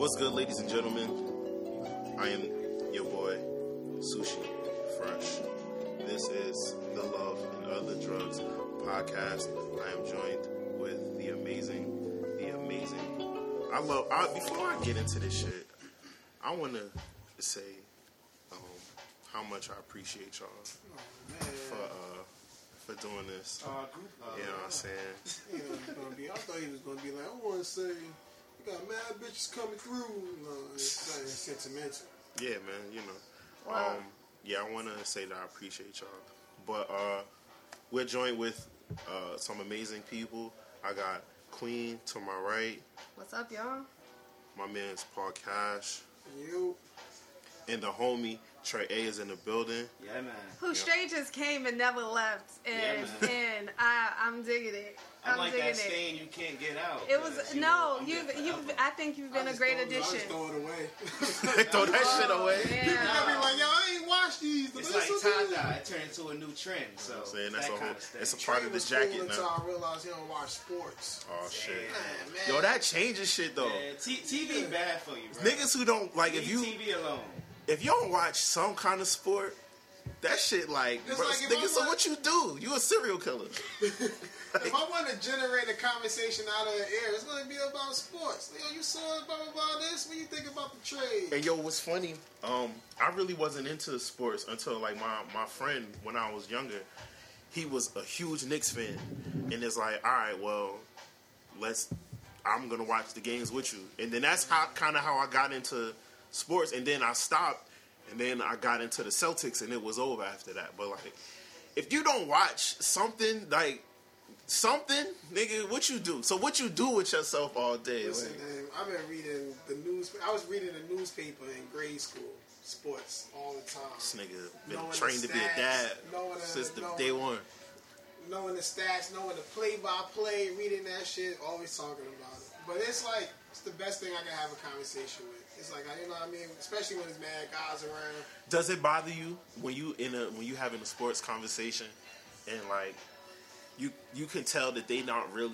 What's good, ladies and gentlemen? I am your boy, Sushi Fresh. This is the Love and Other Drugs podcast. I am joined with the amazing. Before I get into this shit, I want to say how much I appreciate y'all for doing this. You know what I'm saying? I thought he was going to be like, I want to say, you got mad bitches coming through. No, it's not sentimental. Yeah, man, you know. Wow. I want to say that I appreciate y'all. But we're joined with some amazing people. I got Queen to my right. What's up, y'all? My man's Paul Cash. You. And the homie Trey A is in the building. Yeah, man. Who straight just came and never left, and I'm digging it. I'm like digging that stain you can't get out. It was I think you've been a great addition. I just throw it away. Throw that shit away. People be like, yo, I ain't washed these. It's like tie dye. It turned into a new trend. So I'm saying that's that a whole. It's a part of the jacket now. Until I realized he don't watch sports. Oh shit, man. Yo, that changes shit though. Yeah, TV bad for you, bro. Niggas who don't like if you TV alone. If you don't watch some kind of sport, that shit like, bro, like nigga, so what you do? You a serial killer. Like, if I want to generate a conversation out of the air, it's going to be about sports. Yo, you saw blah, blah, blah, this? What do you think about the trade? And yo, what's funny, I really wasn't into sports until like my friend, when I was younger, he was a huge Knicks fan. And it's like, all right, well, I'm going to watch the games with you. And then that's how I got into sports, and then I stopped, and then I got into the Celtics, and it was over after that. But like, if you don't watch something, nigga, what you do? So what you do with yourself all day? Listen, I've been reading the news. I was reading the newspaper in grade school, sports all the time. This nigga been trained to be a dad since the day one. Knowing the stats, knowing the play-by-play, reading that shit, always talking about it. But it's like, it's the best thing I can have a conversation with. It's like, you know what I mean? Especially when there's mad guys around. Does it bother you when you having a sports conversation and like you can tell that they don't really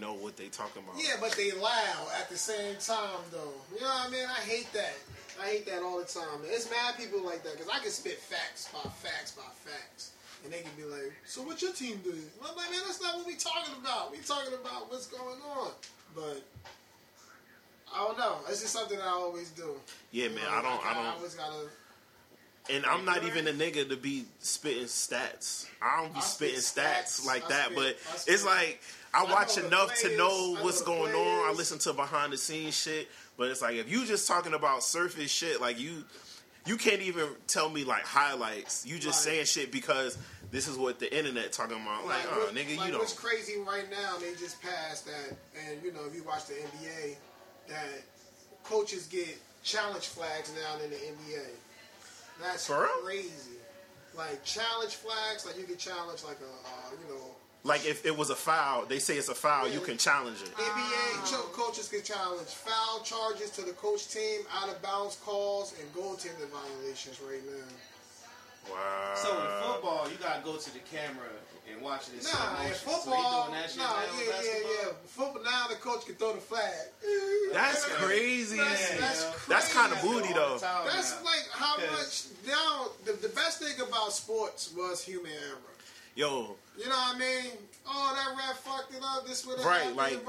know what they talking about? Yeah, but they loud at the same time though. You know what I mean? I hate that. I hate that all the time. Man, it's mad people like that because I can spit facts by facts by facts. And they can be like, so what your team doing? I'm like, man, that's not what we talking about. We talking about what's going on. But I don't know. It's just something that I always do. Yeah, man. I always gotta. And I'm not even a nigga to be spitting stats. I don't be spitting stats like that. But it's like I watch enough to know what's going on. I listen to behind the scenes shit. But it's like if you just talking about surface shit, like you can't even tell me like highlights. You just saying shit because this is what the internet talking about. Like, oh, nigga, you don't. What's crazy right now? They just passed that, and you know if you watch the NBA. That coaches get challenge flags now in the NBA. That's crazy. Like challenge flags, like you can challenge like like if it was a foul, they say it's a foul, really? You can challenge it. NBA coaches can challenge foul charges to the coach team, out of bounds calls, and goaltending violations right now. Wow. So in football, you gotta go to the camera. And watching this in football, so doing that shit yeah. Football now the coach can throw the flag. That's crazy. That's kind of booty though. That's now. Like how much now. The best thing about sports was human error. Yo, you know what I mean? Oh, that ref fucked it up. This would have happened. Right,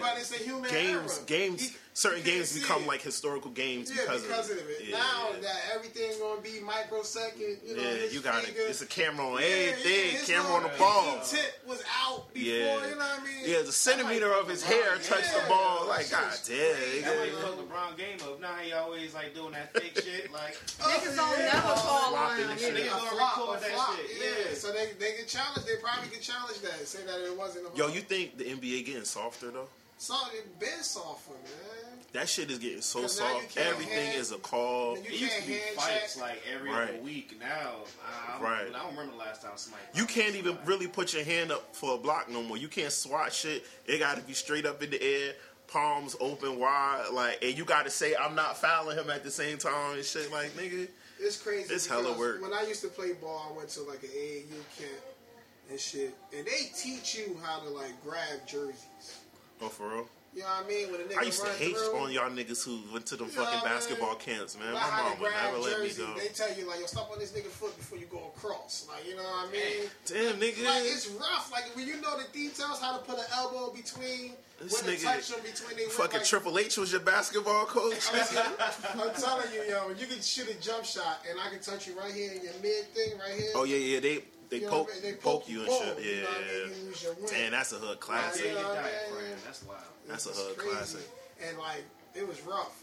but it's a human error. Certain games become like historical games because of it. Yeah. Now that everything's gonna be microsecond, you know, you got it. It's a camera on everything. Camera on the ball. The tip was out before. Yeah. You know what I mean? Yeah, the centimeter of his hair touched the ball. Like, god damn. That way you fuck LeBron game up. Now he always like doing that fake shit. Like niggas don't never call on him. They gonna record that shit. Yeah, so they get challenged. They probably get challenged that. Say that it wasn't. Yo, you think the NBA getting softer though? So it's been softer, man. That shit is getting so soft. Everything is a call. It used to be fights like every week. Now, I don't remember the last time somebody. You can't even really put your hand up for a block no more. You can't swat shit. It got to be straight up in the air, palms open wide, like, and you got to say I'm not fouling him at the same time and shit. Like, nigga, it's crazy. It's hella work. When I used to play ball, I went to like an AAU camp and shit, and they teach you how to like grab jerseys. Oh, for real? You know what I mean? When a nigga I used to hate on y'all niggas who went to the fucking basketball camps, man. Like my mom would never let me go. They tell you, like, yo, stop on this nigga foot before you go across. Like, you know what I mean? Damn, nigga. Like, it's rough. Like, when you know the details, how to put an elbow between, this when to touch them between they fucking like, Triple H was your basketball coach. I'm telling you, yo, you can shoot a jump shot, and I can touch you right here in your mid thing, right here. Oh, yeah, yeah, They poke you and shit. Yeah, you know I mean? Damn, that's a hood classic. You know that's wild. That's a hood classic. And like, it was rough.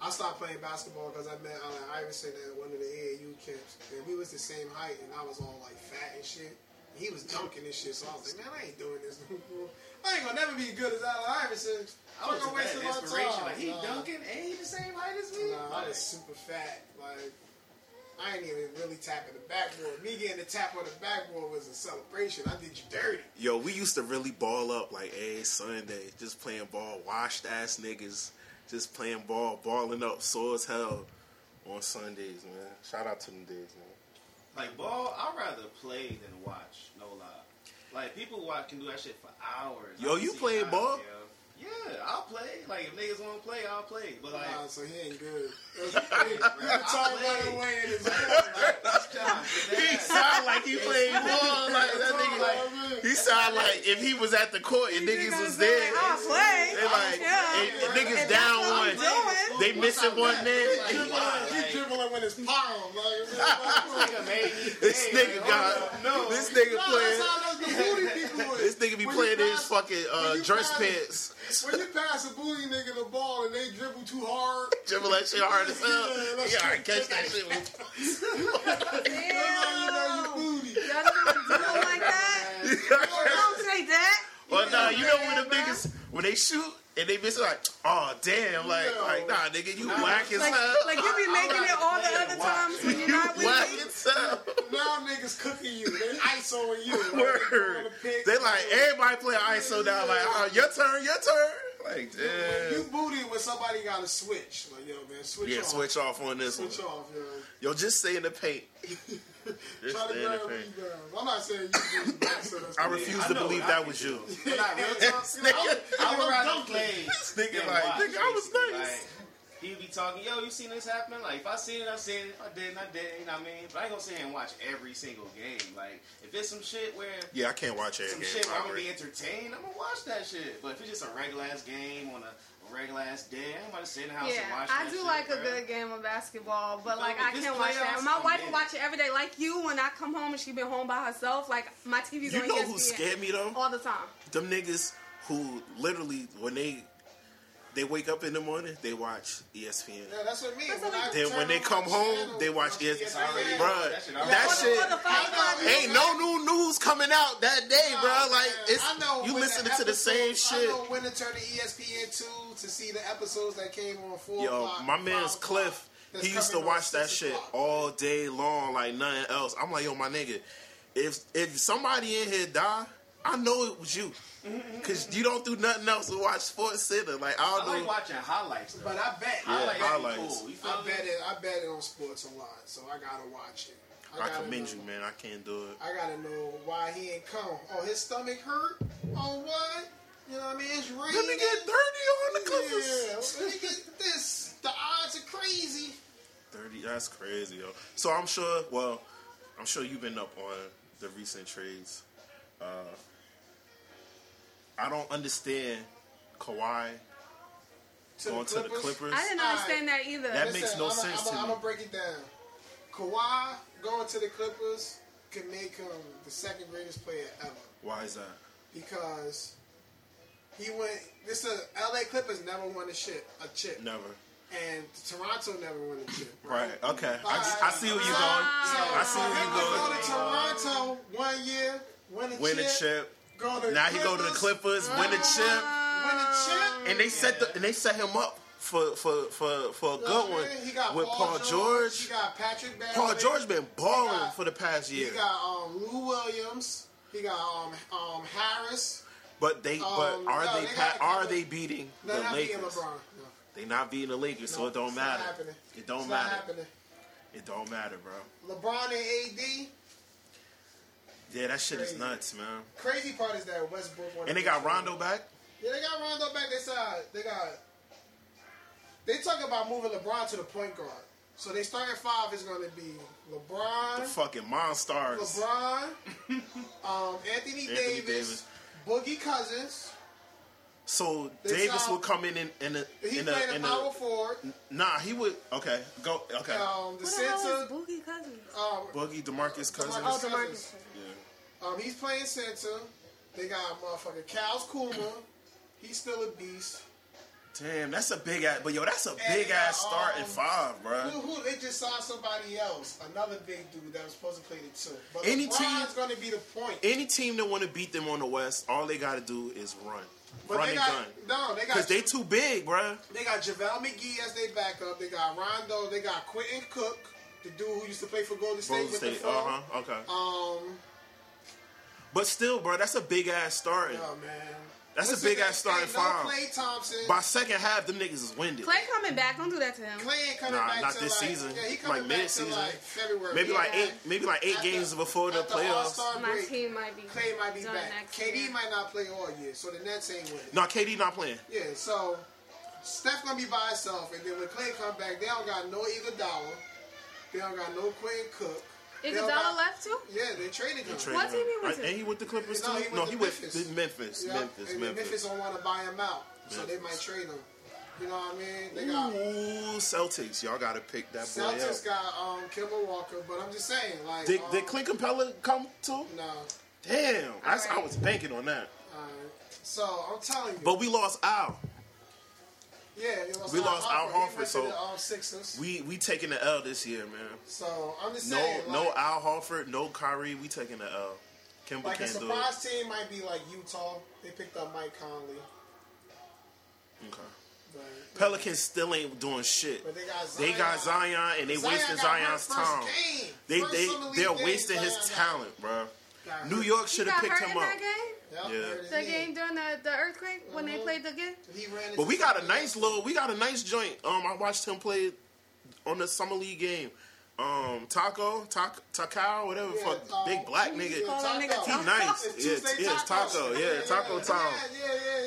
I stopped playing basketball because I met Allen Iverson at one of the AAU camps, and we was the same height, and I was all like fat and shit. And he was dunking and shit, so I was like, man, I ain't doing this no more. I ain't gonna never be as good as Allen Iverson. I'm gonna waste a lot of time. Like, he dunking, and he the same height as me. Nah, I was super fat, like. I ain't even really tapping the backboard. Me getting the tap on the backboard was a celebration. I did you dirty. Yo, we used to really ball up like every Sunday, just playing ball, washed ass niggas, just playing ball, balling up sore as hell on Sundays, man. Shout out to them days, man. Like ball, I'd rather play than watch, no lie. Like people watch can do that shit for hours. Yo, you playing ball? Yo. Yeah, I'll play. Like, if niggas want to play, I'll play. But, like... Nah, so he ain't good. He talk right away in his he sound like he played ball. Like, that nigga, like... He sound like if he was at the court and niggas was there. I'll play. They, like... Yeah. And niggas down one. They missing one man. He dribbling with his palm. This nigga got... This nigga playing... This nigga be playing his fucking dress pants. When you pass a booty nigga the ball and they dribble too hard, dribble that shit hard as hell. You gotta catch that shit. Damn, you know your booty. Y'all don't do it like that. Don't say that. Well, nah, you know when the niggas when they shoot. And they be like, oh damn, like nah, nigga, you whack as hell. Like you be making it all the other times when you're not with me. Now niggas cooking you, they ISOing you. Word. They like everybody play ISO now. Like, oh, your turn, your turn. Like damn. You booty when somebody got a switch. Like yo, man, switch off. Yeah, switch off on this one. Switch off, yo. Yo, just stay in the paint. Try to grab rebounds. I'm not saying you did that. I refuse to believe that was you. I would rather play. Nigga, like, nigga, I was nice. Like, he be talking, yo, you seen this happen? Like, if I seen it, I seen it. If I didn't, I didn't. You know what I mean? But I ain't gonna sit here and watch every single game. Like, if it's some shit where... Yeah, I can't watch every game. Some shit where I'm gonna be entertained, I'm gonna watch that shit. But if it's just a regular-ass game on a... regular ass day. I'm about to sit in the house and watch that. I do shit, like a good game of basketball, but like I can't watch that. My wife will watch it every day. Like you, when I come home and she been home by herself, like my TV's on ESPN. You know who scared me though? All the time. Them niggas who literally when they wake up in the morning, they watch ESPN. Yeah, that's what I mean. Then when they come home, they watch ESPN. Bruh, that shit ain't no new news coming out that day, bruh. Like, it's you listening to the same shit. I know when to turn to ESPN 2 to see the episodes that came on 4 o'clock. Yo, my man's Cliff, he used to watch that shit all day long like nothing else. I'm like, yo, my nigga, if somebody in here die, I know it was you. Because you don't do nothing else to watch Sports Center. Like, I like watching highlights, though. But I bet. Highlights. Cool. I bet it on Sports Online, so I got to watch it. I commend you, man. I can't do it. I got to know why he ain't come. Oh, his stomach hurt? Oh, what? You know what I mean? It's raining. Let me get dirty on the Clippers. Yeah, let me get this. The odds are crazy. 30, that's crazy, yo. So I'm sure you've been up on the recent trades. I don't understand Kawhi going to the Clippers. I didn't understand that either. That makes no sense to me. I'm going to break it down. Kawhi going to the Clippers can make him the second greatest player ever. Why is that? Because he went... LA Clippers never won a chip. Never. And Toronto never won a chip. Right, okay. I see where you're going. I see where you're going. Go to Toronto 1 year, win a chip. Now he go to the Clippers, win a chip, and they set him up for a good one. He got with Paul George. He got Patrick Beverly. Paul George been balling for the past year. He got Lou Williams. He got Harris. But are they beating the Lakers? LeBron. No. They not beating the Lakers, so it don't matter. It don't matter, bro. LeBron and AD. Yeah, that shit is nuts, man. Crazy part is that Westbrook won. And they got Rondo back? Yeah, they got Rondo back. They side. They talk about moving LeBron to the point guard. So they start at 5 is going to be LeBron. The fucking Monstars. LeBron. Anthony Davis. Boogie Cousins. So Davis would come in a power forward. Nah, he would. Okay, go. Okay. The center. Boogie Cousins. DeMarcus Cousins. Oh, DeMarcus Cousins. Yeah. He's playing center. They got motherfucking Cal's Kuma. He's still a beast. Damn, that's a big ass. But yo, that's a big ass start at 5, bro. Who? They just saw somebody else, another big dude that was supposed to play the 2. But any LeBron's going to be the point. Any team that want to beat them on the West, all they got to do is run. But run and gun. No, they got because they too big, bro. They got JaVale McGee as their backup. They got Rondo. They got Quentin Cook, the dude who used to play for Golden State. Okay. But still, bro, that's a big ass start. Oh man. That's a big ass starting five. Klay Thompson. By second half, them niggas is winded. Klay coming back. Don't do that to him. Klay ain't coming back. Not this season. Yeah, he coming back mid-season. February. Maybe like eight games before the playoffs. My team might be. Klay might be back. KD might not play all year, so the Nets ain't winning. No, KD not playing. Yeah, so Steph gonna be by himself, and then when Klay come back, they don't got no Iguodala. They don't got no Quinn Cook. Is Iguodala left too? Yeah, they traded him. What team he went to? Ain't he with the Clippers too? No, he went to Memphis. Yeah. Memphis don't want to buy him out, so they might trade him. You know what I mean? They got Celtics. Y'all got to pick that boy up. Celtics got Kemba Walker, but I'm just saying, like, did Clint Capella come too? No. Damn, I was banking on that. All right. So I'm telling you. But we lost Al. Yeah, we lost Al Horford, so the we taking the L this year, man. So I'm just saying, no Al Horford, no Kyrie, we taking the L. Kemba like can't do it. Like a surprise team might be like Utah. They picked up Mike Conley. Okay. But Pelicans still ain't doing shit. But they got Zion, and they wasting Zion's time. They're wasting his talent, bro. New York should have picked him up. Yep, yeah. The game during the earthquake when they played the game. But we got a nice joint. I watched him play on the summer league game. Taco, whatever. Yeah, fuck, big black nigga. He's nice. It's Taco. Yeah, Taco Town.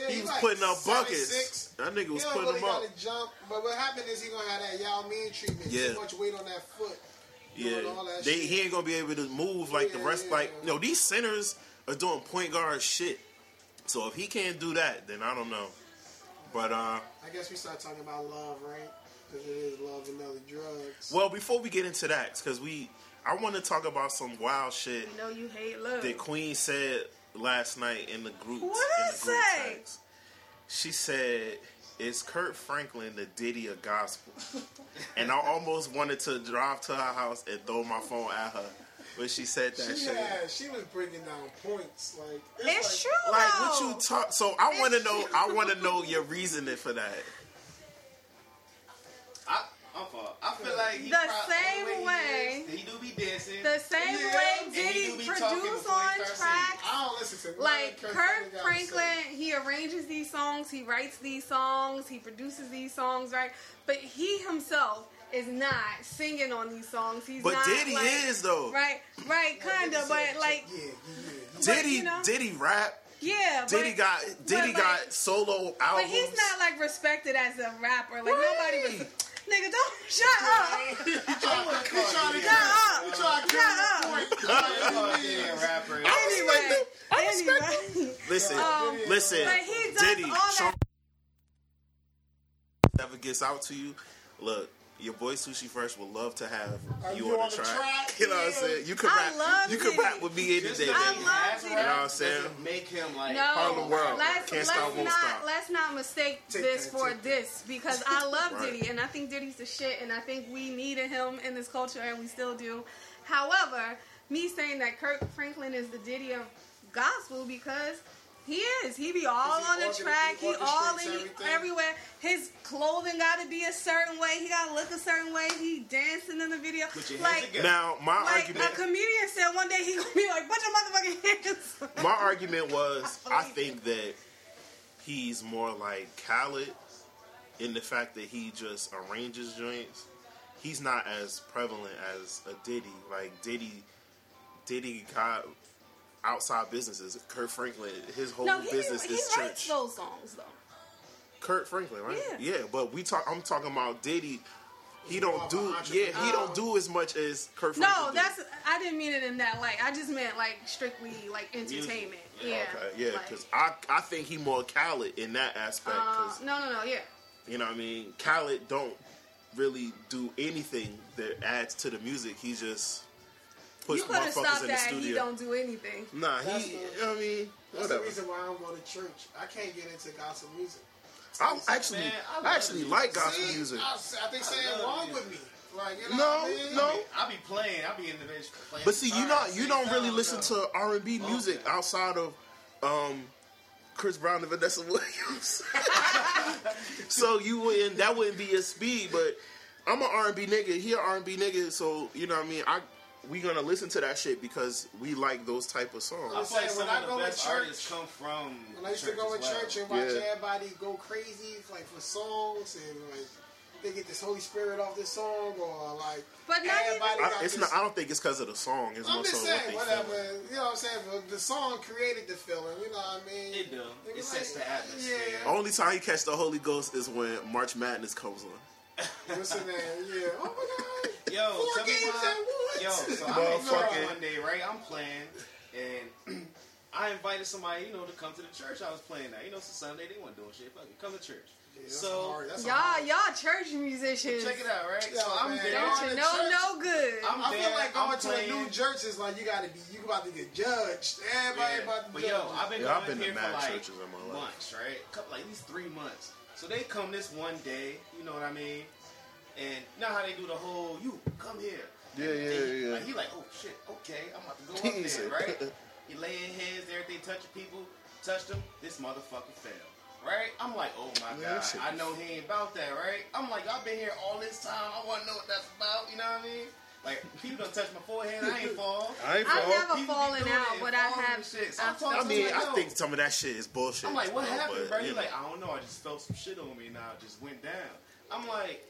Yeah. He was like putting up buckets. 76. That nigga was putting them up. Jump, but what happened is he gonna have that Yao Ming treatment. Yeah. Too much weight on that foot. Yeah. He ain't gonna be able to move like the rest. Like no, these centers are doing point guard shit. So if he can't do that, then I don't know. But I guess we start talking about love, right? Because it is Love and Other Drugs. Well, before we get into that, because I want to talk about some wild shit. You know you hate love. That Queen said last night in the group. What did I say? Text. She said, "Is Kirk Franklin the Diddy of gospel?" And I almost wanted to drive to her house and throw my phone at her. But she said that shit. Yeah, she was bringing down points. Like it's like, true. Like what you talk. So I want to know. I want to know your reasoning for that. I feel like he the same way he do be dancing. The same way Diddy produce on tracks. I don't listen to like Kirk Franklin. He arranges these songs. He writes these songs. He produces these songs. Right, but he himself is not singing on these songs. But Diddy is though. Right, kinda. But like, yeah. Diddy, you know? Diddy rap. Yeah, Diddy got solo albums. But he's not like respected as a rapper. Like nobody was. Nigga, don't shut up. Shut up. Anyway, listen. But he does Diddy, all never gets out to you. Look. Your boy Sushi Fresh would love to have you on the track. You know what I'm saying? You could rap. You could rap with me any day, baby. You know what I'm saying? Make him like part of the world. Let's not mistake this for this because I love Diddy and I think Diddy's the shit and I think we needed him in this culture and we still do. However, me saying that Kirk Franklin is the Diddy of gospel because he is. He be all on the track. He all in everywhere. His clothing got to be a certain way. He got to look a certain way. He dancing in the video. Like now, my argument. A comedian said one day he gonna be like, "Put your motherfucking hands." My argument was, I think that he's more like Khaled in the fact that he just arranges joints. He's not as prevalent as a Diddy. Like Diddy got. outside businesses. Kirk Franklin, his whole business is church. He writes those songs though. Kirk Franklin, right? Yeah, but I'm talking about Diddy. He don't do as much as Kirk Franklin. No, I didn't mean it in that light. I just meant like strictly like entertainment. Yeah. Okay. Yeah, because I think he more Khaled in that aspect. Yeah. You know what I mean? Khaled don't really do anything that adds to the music. He just puts motherfuckers in the studio. He don't do anything. Nah, that's the reason why I don't go to church. I can't get into gospel music. I actually like gospel music. I think something wrong with me. Like, you know, I be playing. I be in the bench playing. But see, you don't really listen to R&B music outside of Chris Brown and Vanessa Williams. So that wouldn't be your speed. But I'm an R&B nigga. He an R&B nigga. So you know what I mean. We gonna listen to that shit because we like those type of songs. I say when I go to church, come from. When I used to go to church and watch everybody go crazy like for songs and like they get this Holy Spirit off this song or like. But not everybody. I don't think it's because of the song. It's more so what they feel. You know what I'm saying? But the song created the feeling. You know what I mean? It do. It sets the atmosphere. Yeah. Only time you catch the Holy Ghost is when March Madness comes on. What's the name? Yeah. Oh my God. Yo, tell me why. Yo, so I'm fucking one day, right? I'm playing, and I invited somebody, to come to the church. I was playing that, it's a Sunday. They weren't doing shit. Fuck it, come to church. Yeah, y'all church musicians. Check it out, right? So I'm there. Don't you know no good. I feel like going to a new church is like you about to get judged. Everybody about to judge. But I've been to mad churches in my life. Months, right? Couple, like at least 3 months. So they come this one day. You know what I mean? And now how they do the whole, you come here. Yeah. Like, he like, oh shit, okay, I'm about to go up there, right? You laying hands, everything, touching people, touched them, this motherfucker fell, right? I'm like, oh my God, I know he ain't about that, right? I'm like, I've been here all this time, I want to know what that's about, you know what I mean? Like, people don't touch my forehead, I ain't fall. I've never fallen out, but I have. So I think some of that shit is bullshit. I'm like, what happened, bro? He's like, I don't know, I just felt some shit on me and I just went down. I'm like,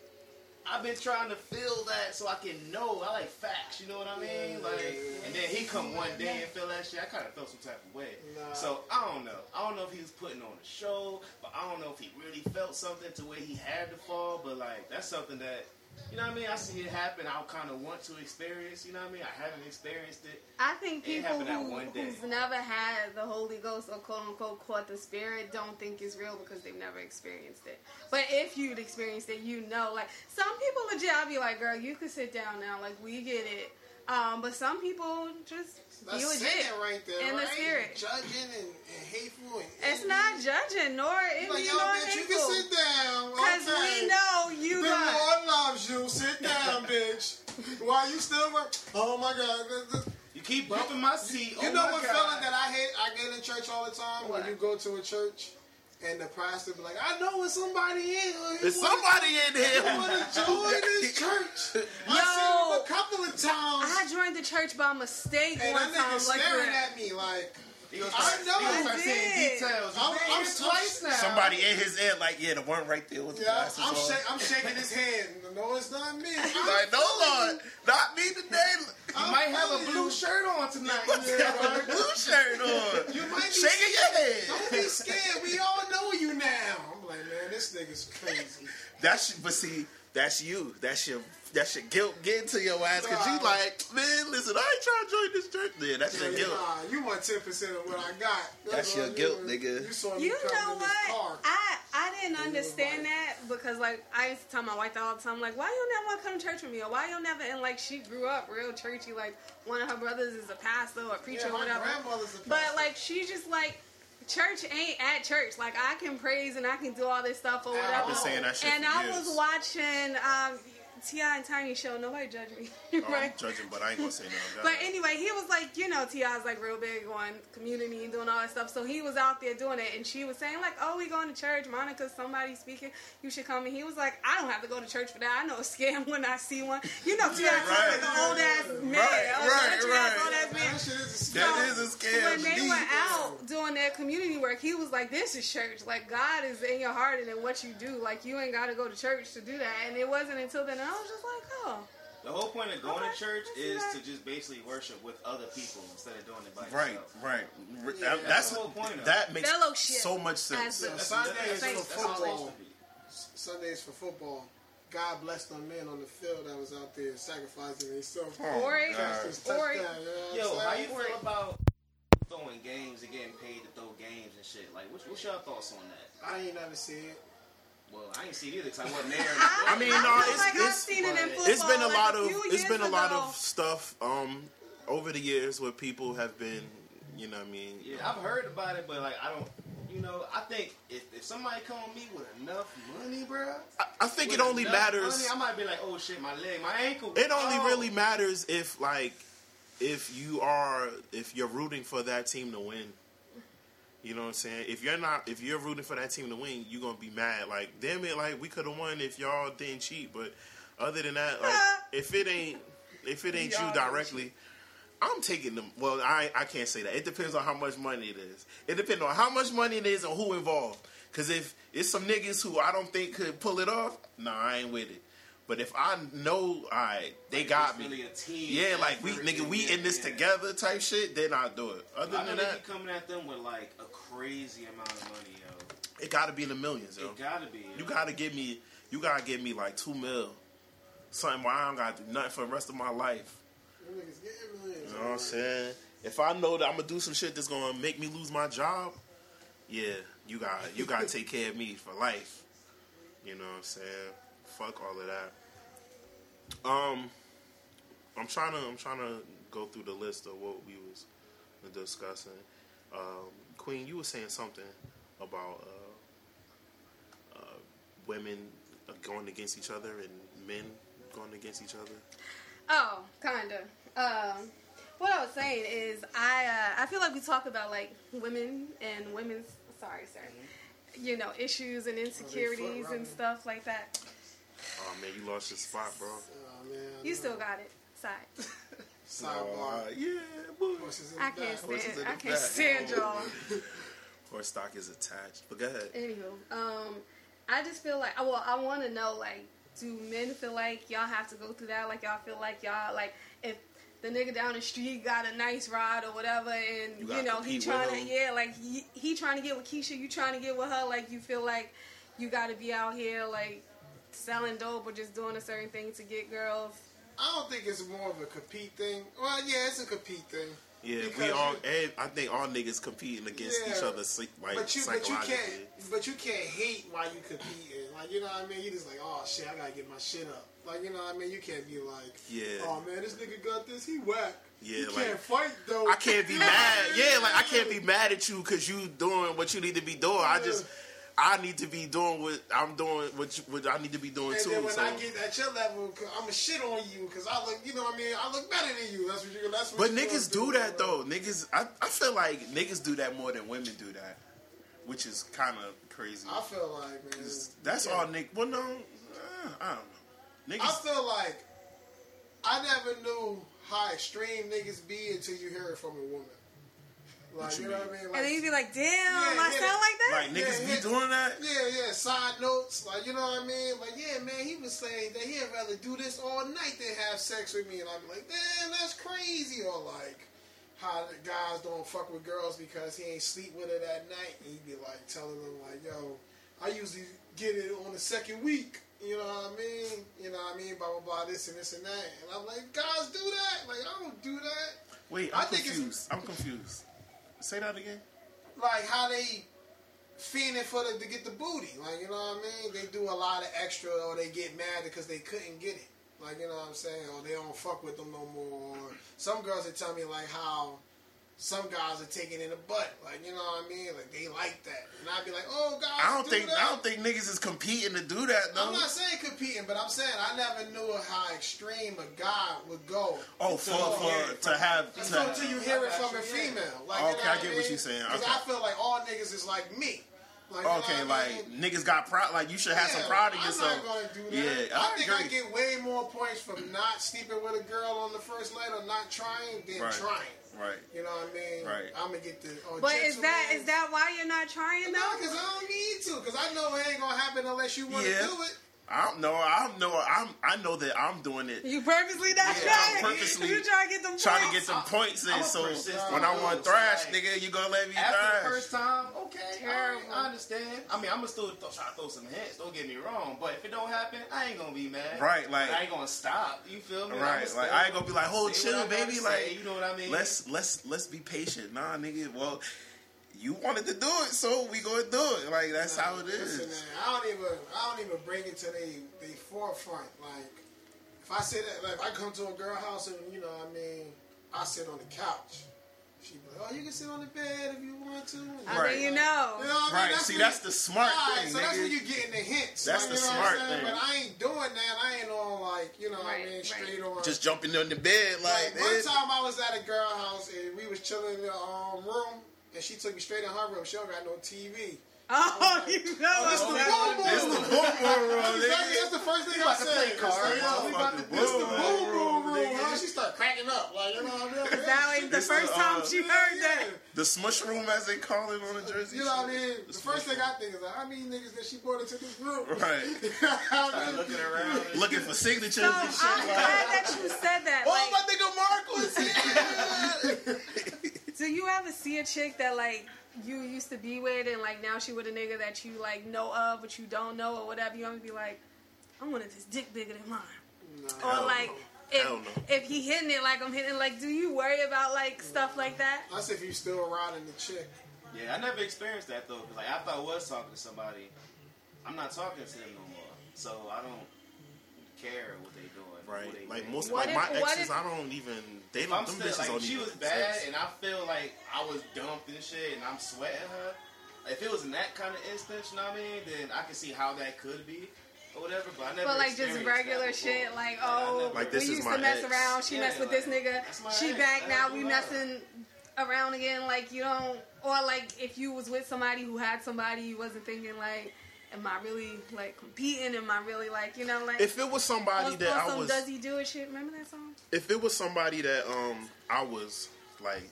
I've been trying to feel that so I can know. I like facts, you know what I mean? Like, and then he come one day and feel that shit. I kind of felt some type of way. Nah. So, I don't know. I don't know if he was putting on a show, but I don't know if he really felt something to where he had to fall. But, like, that's something that, you know what I mean? I see it happen. I kind of want to experience, you know what I mean? I haven't experienced it. I think people who's never had the Holy Ghost or quote-unquote caught the Spirit don't think it's real because they've never experienced it. But if you've experienced it, like, some people legit, I'll be like, girl, you could sit down now. Like, we get it. But some people just be legit right there, in the Spirit. Judging and hateful. And it's not judging, nor is like, hateful. You can sit down. Because we know you the Lord loves you. Sit down, bitch. Why you still work? Oh, my God. You keep bumping my seat. You know what feeling that I hate? I get in church all the time when you go to a church. And the pastor be like, I know it's somebody in here. There's somebody in here. You want to join this church? I've seen him a couple of times. I joined the church by mistake one time. And that nigga staring at me like, I know. I'm twice now. Somebody in his head like, the one right there with the glasses on. I'm shaking his hand. No, it's not me. He's like, no, Lord, not me today. You might have a blue shirt on tonight. You have a blue shirt on. You might be shaking your head. Don't be scared. We all know you now. I'm like, man, this nigga's crazy. That's you. That your guilt getting to your ass because you like, man, listen, I ain't trying to join this church. Yeah, that's your guilt. You want 10% of what I got. That's your guilt, nigga. You know what? I didn't understand that because, like, I used to tell my wife all the time, like, why you never want to come to church with me? Or why you never? And, like, she grew up real churchy. Like, one of her brothers is a pastor or a preacher or whatever. Grandmother's a pastor. But, like, she just, like, church ain't at church. Like, I can praise and I can do all this stuff or whatever. I've been saying that shit. And I was watching T.I. and Tiny show. Nobody judge me, right? I'm judging, but I ain't gonna say no. But anyway, he was like, T.I.'s like real big on community and doing all that stuff. So he was out there doing it, and she was saying like, "Oh, we going to church, Monica? Somebody's speaking. You should come." And he was like, "I don't have to go to church for that. I know a scam when I see one." T.I. like an old ass man, old ass man. That is a scam. When they were out doing their community work, he was like, "This is church. Like God is in your heart and in what you do. Like you ain't gotta go to church to do that." And it wasn't until then. I was just like, oh. The whole point of going to church is to just basically worship with other people instead of doing it by yourself. Right, right. Yeah, that's the whole point. That makes so much sense. Sundays for football. God blessed our men on the field that was out there sacrificing himself. Yo, how you feel about throwing games and getting paid to throw games and shit? Like, what's your thoughts on that? I ain't never seen it. Well, I ain't seen it either because I wasn't there. I mean, no, it's been a lot of stuff over the years where people have been, you know what I mean? Yeah, I've heard about it, but like I don't. You know, I think if somebody come on me with enough money, bro. I think it only matters. Money, I might be like, oh shit, my leg, my ankle. It only really matters if you're rooting for that team to win. You know what I'm saying? If you're rooting for that team to win, you're gonna be mad. Like, damn it, like we could have won if y'all didn't cheat. But other than that, like if it ain't you directly. I'm taking them. Well, I can't say that. It depends on how much money it is. It depends on how much money it is and who involved. Because if it's some niggas who I don't think could pull it off, I ain't with it. But if I know, they like got me. Really a team, we in this together type shit, then I'll do it. Other than that, you coming at them with like a crazy amount of money, yo. It gotta be in the millions, yo. It gotta be. Yo. You gotta give me like $2 million. Something where I don't gotta do nothing for the rest of my life. You know what I'm saying? If I know that I'm gonna do some shit that's gonna make me lose my job, yeah, you gotta take care of me for life. You know what I'm saying? Fuck all of that. I'm trying to go through the list of what we was discussing. Queen, you were saying something about women going against each other and men going against each other. Oh, kinda. What I was saying is I feel like we talk about like women and women's you know, issues and insecurities and stuff like that. Oh man, you lost your spot, bro. Oh, man, you still got it. Sidebar. Yeah, boy. I can't stand y'all. Horse stock is attached. But go ahead. Anywho, I just feel like I want to know like. Do men feel like y'all have to go through that? Like, y'all feel like y'all, like, if the nigga down the street got a nice ride or whatever, and, you know, he trying to, he trying to get with Keisha, you trying to get with her, like, you feel like you got to be out here, like, selling dope or just doing a certain thing to get girls? I don't think it's more of a compete thing. Well, yeah, it's a compete thing. Yeah, I think all niggas competing against each other, like, but you can't hate while you competing. Like, you know what I mean? You just like, oh, shit, I gotta get my shit up. Like, you know what I mean? You can't be like, oh, man, this nigga got this, he whack. Yeah, you can't fight, though. I can't be mad. Yeah, like, I can't be mad at you because you doing what you need to be doing. Yeah. I need to be doing what I'm doing, what I need to be doing too. And then I get at your level, I'm gonna shit on you because I look, you know what I mean? I look better than you. But niggas do that though. Niggas, I feel like niggas do that more than women do that, which is kind of crazy. I feel like, man, that's all niggas. Well, no, I don't know. Niggas, I feel like I never knew how extreme niggas be until you hear it from a woman. Like, you know what I mean? Like, and then you be like, damn, I sound like that? Like, niggas be doing that? Yeah, side notes. Like, you know what I mean? Like, yeah, man, he was saying that he'd rather do this all night than have sex with me. And I'm like, damn, that's crazy. Or, like, how the guys don't fuck with girls because he ain't sleep with her that night. And he'd be, like, telling them, like, yo, I usually get it on the second week. You know what I mean? You know what I mean? Blah, blah, blah, this and this and that. And I'm like, guys do that? Like, I don't do that. Wait, I'm confused. Say that again. Like how they fiending to get the booty. Like, you know what I mean? They do a lot of extra or they get mad because they couldn't get it. Like, you know what I'm saying? Or they don't fuck with them no more. Or some girls are telling me like how some guys are taking in the butt. Like, you know what I mean? Like they like that. And I'd be like, oh, guys, I don't think niggas is competing to do that though. I'm not saying competing, but I'm saying I never knew how extreme a guy would go. Oh, until you hear it from a female. Like, okay, you know I get what you're saying. Because I feel like all niggas is like me. Like, okay, you know like I mean? Niggas got pride. Like you should have some pride in yourself. I'm not gonna do that. Yeah, I get way more points from not sleeping with a girl on the first night or not trying than trying. Right. You know what I mean? Right. I'm gonna get the. But is that why you're not trying though? No, because I don't need to. Because I know it ain't gonna happen unless you want to do it. I know that I'm doing it. You purposely not trying. Purposely you trying to get them trying points. To get some points in. So when I want thrash, nigga, you gonna let me after thrash. The first time, okay, terrible. Right, I understand. I mean, I'm gonna still try to throw some hints. Don't get me wrong, but if it don't happen, I ain't gonna be mad. Right, like I ain't gonna stop. You feel me? Right, like I ain't gonna be like, hold chill, baby. Like you know what I mean? Let's be patient, nah, nigga. Well. You wanted to do it, so we gonna do it. Like that's how it is. Listen, man, I don't even bring it to the forefront. Like if I sit at, like I come to a girl house and you know what I mean, I sit on the couch. She be like, oh, you can sit on the bed if you want to. Right. You know. You know what I mean? Right. See, that's the smart thing. So that's when you're getting the hints. That's the smart thing. But I ain't doing that. I ain't on like, you know what I mean, straight on. Just jumping on the bed like one time I was at a girl house and we was chilling in the room. And she took me straight in her room. She don't got no TV. Oh, like, you know. Oh, this is the boom boom room. Exactly, that's the first thing I said. This the boom boom room. She started cracking up. Like, you know what I mean? That ain't the first time she heard that. The smush room, as they call it on the Jersey. You know what I mean? The first thing I think is, like, how many niggas that she brought into this room? Right. Looking around. Looking for signatures and shit. I'm glad that you said that. Oh, my nigga Mark was here. Do you ever see a chick that, like, you used to be with and, like, now she with a nigga that you, like, know of but you don't know or whatever? You want to be like, I wanted his dick bigger than mine. No, or, like, if he hitting it like I'm hitting it, like, do you worry about, like, stuff like that? That's if you still riding the chick. Yeah, I never experienced that, though. Cause, like, after I was talking to somebody, I'm not talking to them no more. So I don't care what they doing. Right, like most, like my exes, I don't even. They don't. Them bitches like, on she was bad, sex. And I feel like I was dumped and shit, and I'm sweating her. If it was in that kind of instance, you know what I mean, then I can see how that could be, or whatever. But I never. But like just regular shit, like oh, like, we used to mess around. She messed with this nigga. She back now. We messing around again. Like you don't, or like if you was with somebody who had somebody, you wasn't thinking like. Am I really, like, competing? Am I really, like, you know, like... If it was somebody that I was... Does he do it shit? Remember that song? If it was somebody that, I was, like,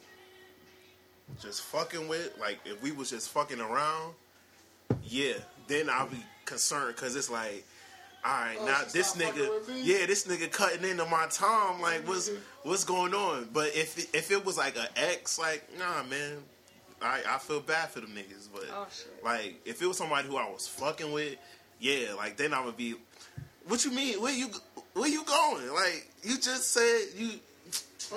just fucking with, like, if we was just fucking around, yeah, then I'll be concerned, because it's like, all right, now this nigga cutting into my time, like, what's going on? But if it was, like, an ex, like, nah, man... I feel bad for them niggas, but like if it was somebody who I was fucking with, yeah, like then I would be. What you mean? Where you going? Like you just said you.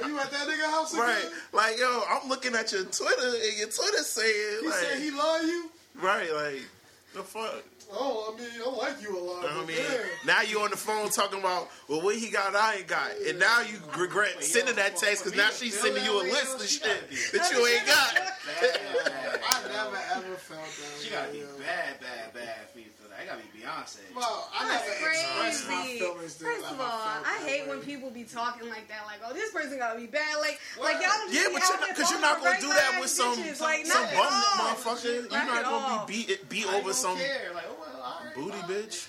Are you at that nigga house again? Right? Like yo, I'm looking at your Twitter and your Twitter saying he like, said he love you. Right? Like the fuck. Oh, I mean, I like you a lot. You know what I mean? Yeah. Now you on the phone talking about, well, what he got, I ain't got. Yeah. And now you regret sending that text because now she's sending you a list of shit that you ain't got. I never, ever felt that. She got to be bad for you to feel that. I got to be Beyonce. Well, I got to express my feelings. First of all, I hate when people be talking like that. Like, oh, this person got to be bad. Like y'all just be out there because you're not going to do that with some bum motherfucker. You're not going to be beat over some... Booty bitch.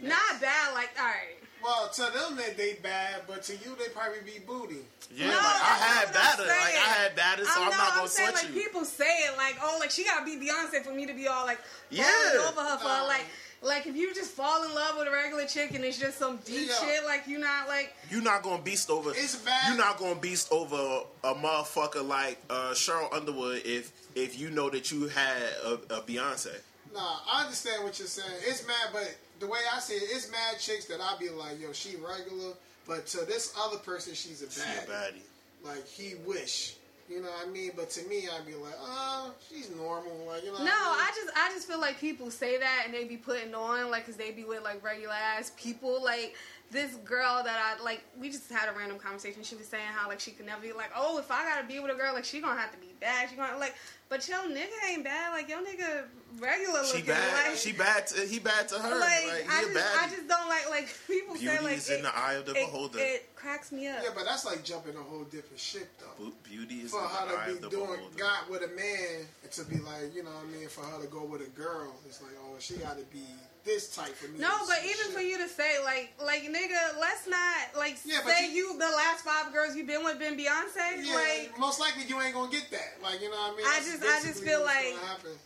Not bad, like, alright. Well, to them they bad, but to you they probably be booty. Yeah, no, like, I had badder, so I'm not gonna sweat you. Like, people say it, like, oh, like, she gotta be Beyonce for me to be all, like, over her for, like, if you just fall in love with a regular chick and it's just some deep shit, like, you're not, like... You're not gonna beast over... It's bad. You're not gonna beast over a motherfucker like Cheryl Underwood if you know that you had a Beyonce. Nah, I understand what you're saying. It's mad, but the way I see it, it's mad chicks that I be like, yo, she regular, but to this other person, she's a baddie. Like, he wish. You know what I mean? But to me, I'd be like, oh, she's normal. Like, you know what I mean? I just feel like people say that and they be putting on, like, because they be with, like, regular-ass people. Like, this girl that I, like, we just had a random conversation. She was saying how, like, she could never be like, oh, if I got to be with a girl, like, she gonna have to be bad. She gonna, like... But yo, nigga ain't bad. Like, yo, nigga regular looking. She bad. Like, she bad. He bad to her. Like I just don't like people beauty say, like, is in the eye of the beholder. It cracks me up. Yeah, but that's like jumping a whole different ship, though. Beauty is for in her the eye of the beholder. For her to be doing God with a man and to be like, you know what I mean, for her to go with a girl, it's like, oh, she got to be this type of me. No, but even shit. For you to say, like, nigga, let's not, like, yeah, say you, the last 5 girls you've been with been Beyonce. Yeah, like, most likely you ain't gonna get that. Like, you know what I mean? I just feel like,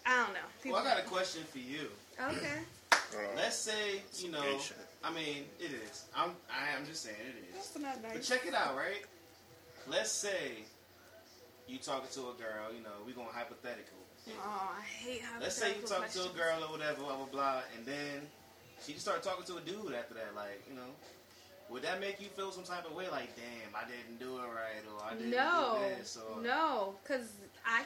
I don't know. People. Well, I got a question for you. Okay. Let's say, you know, I mean, it is. I am just saying it is. That's not nice. But check it out, right? Let's say you talking to a girl, you know, we're going hypothetical. Oh, I hate hypothetical. Let's say you talking to a girl or whatever, blah, blah, blah, and then she just started talking to a dude after that, like, you know. Would that make you feel some type of way, like, damn, I didn't do it right, or I didn't do this? Or... No, because I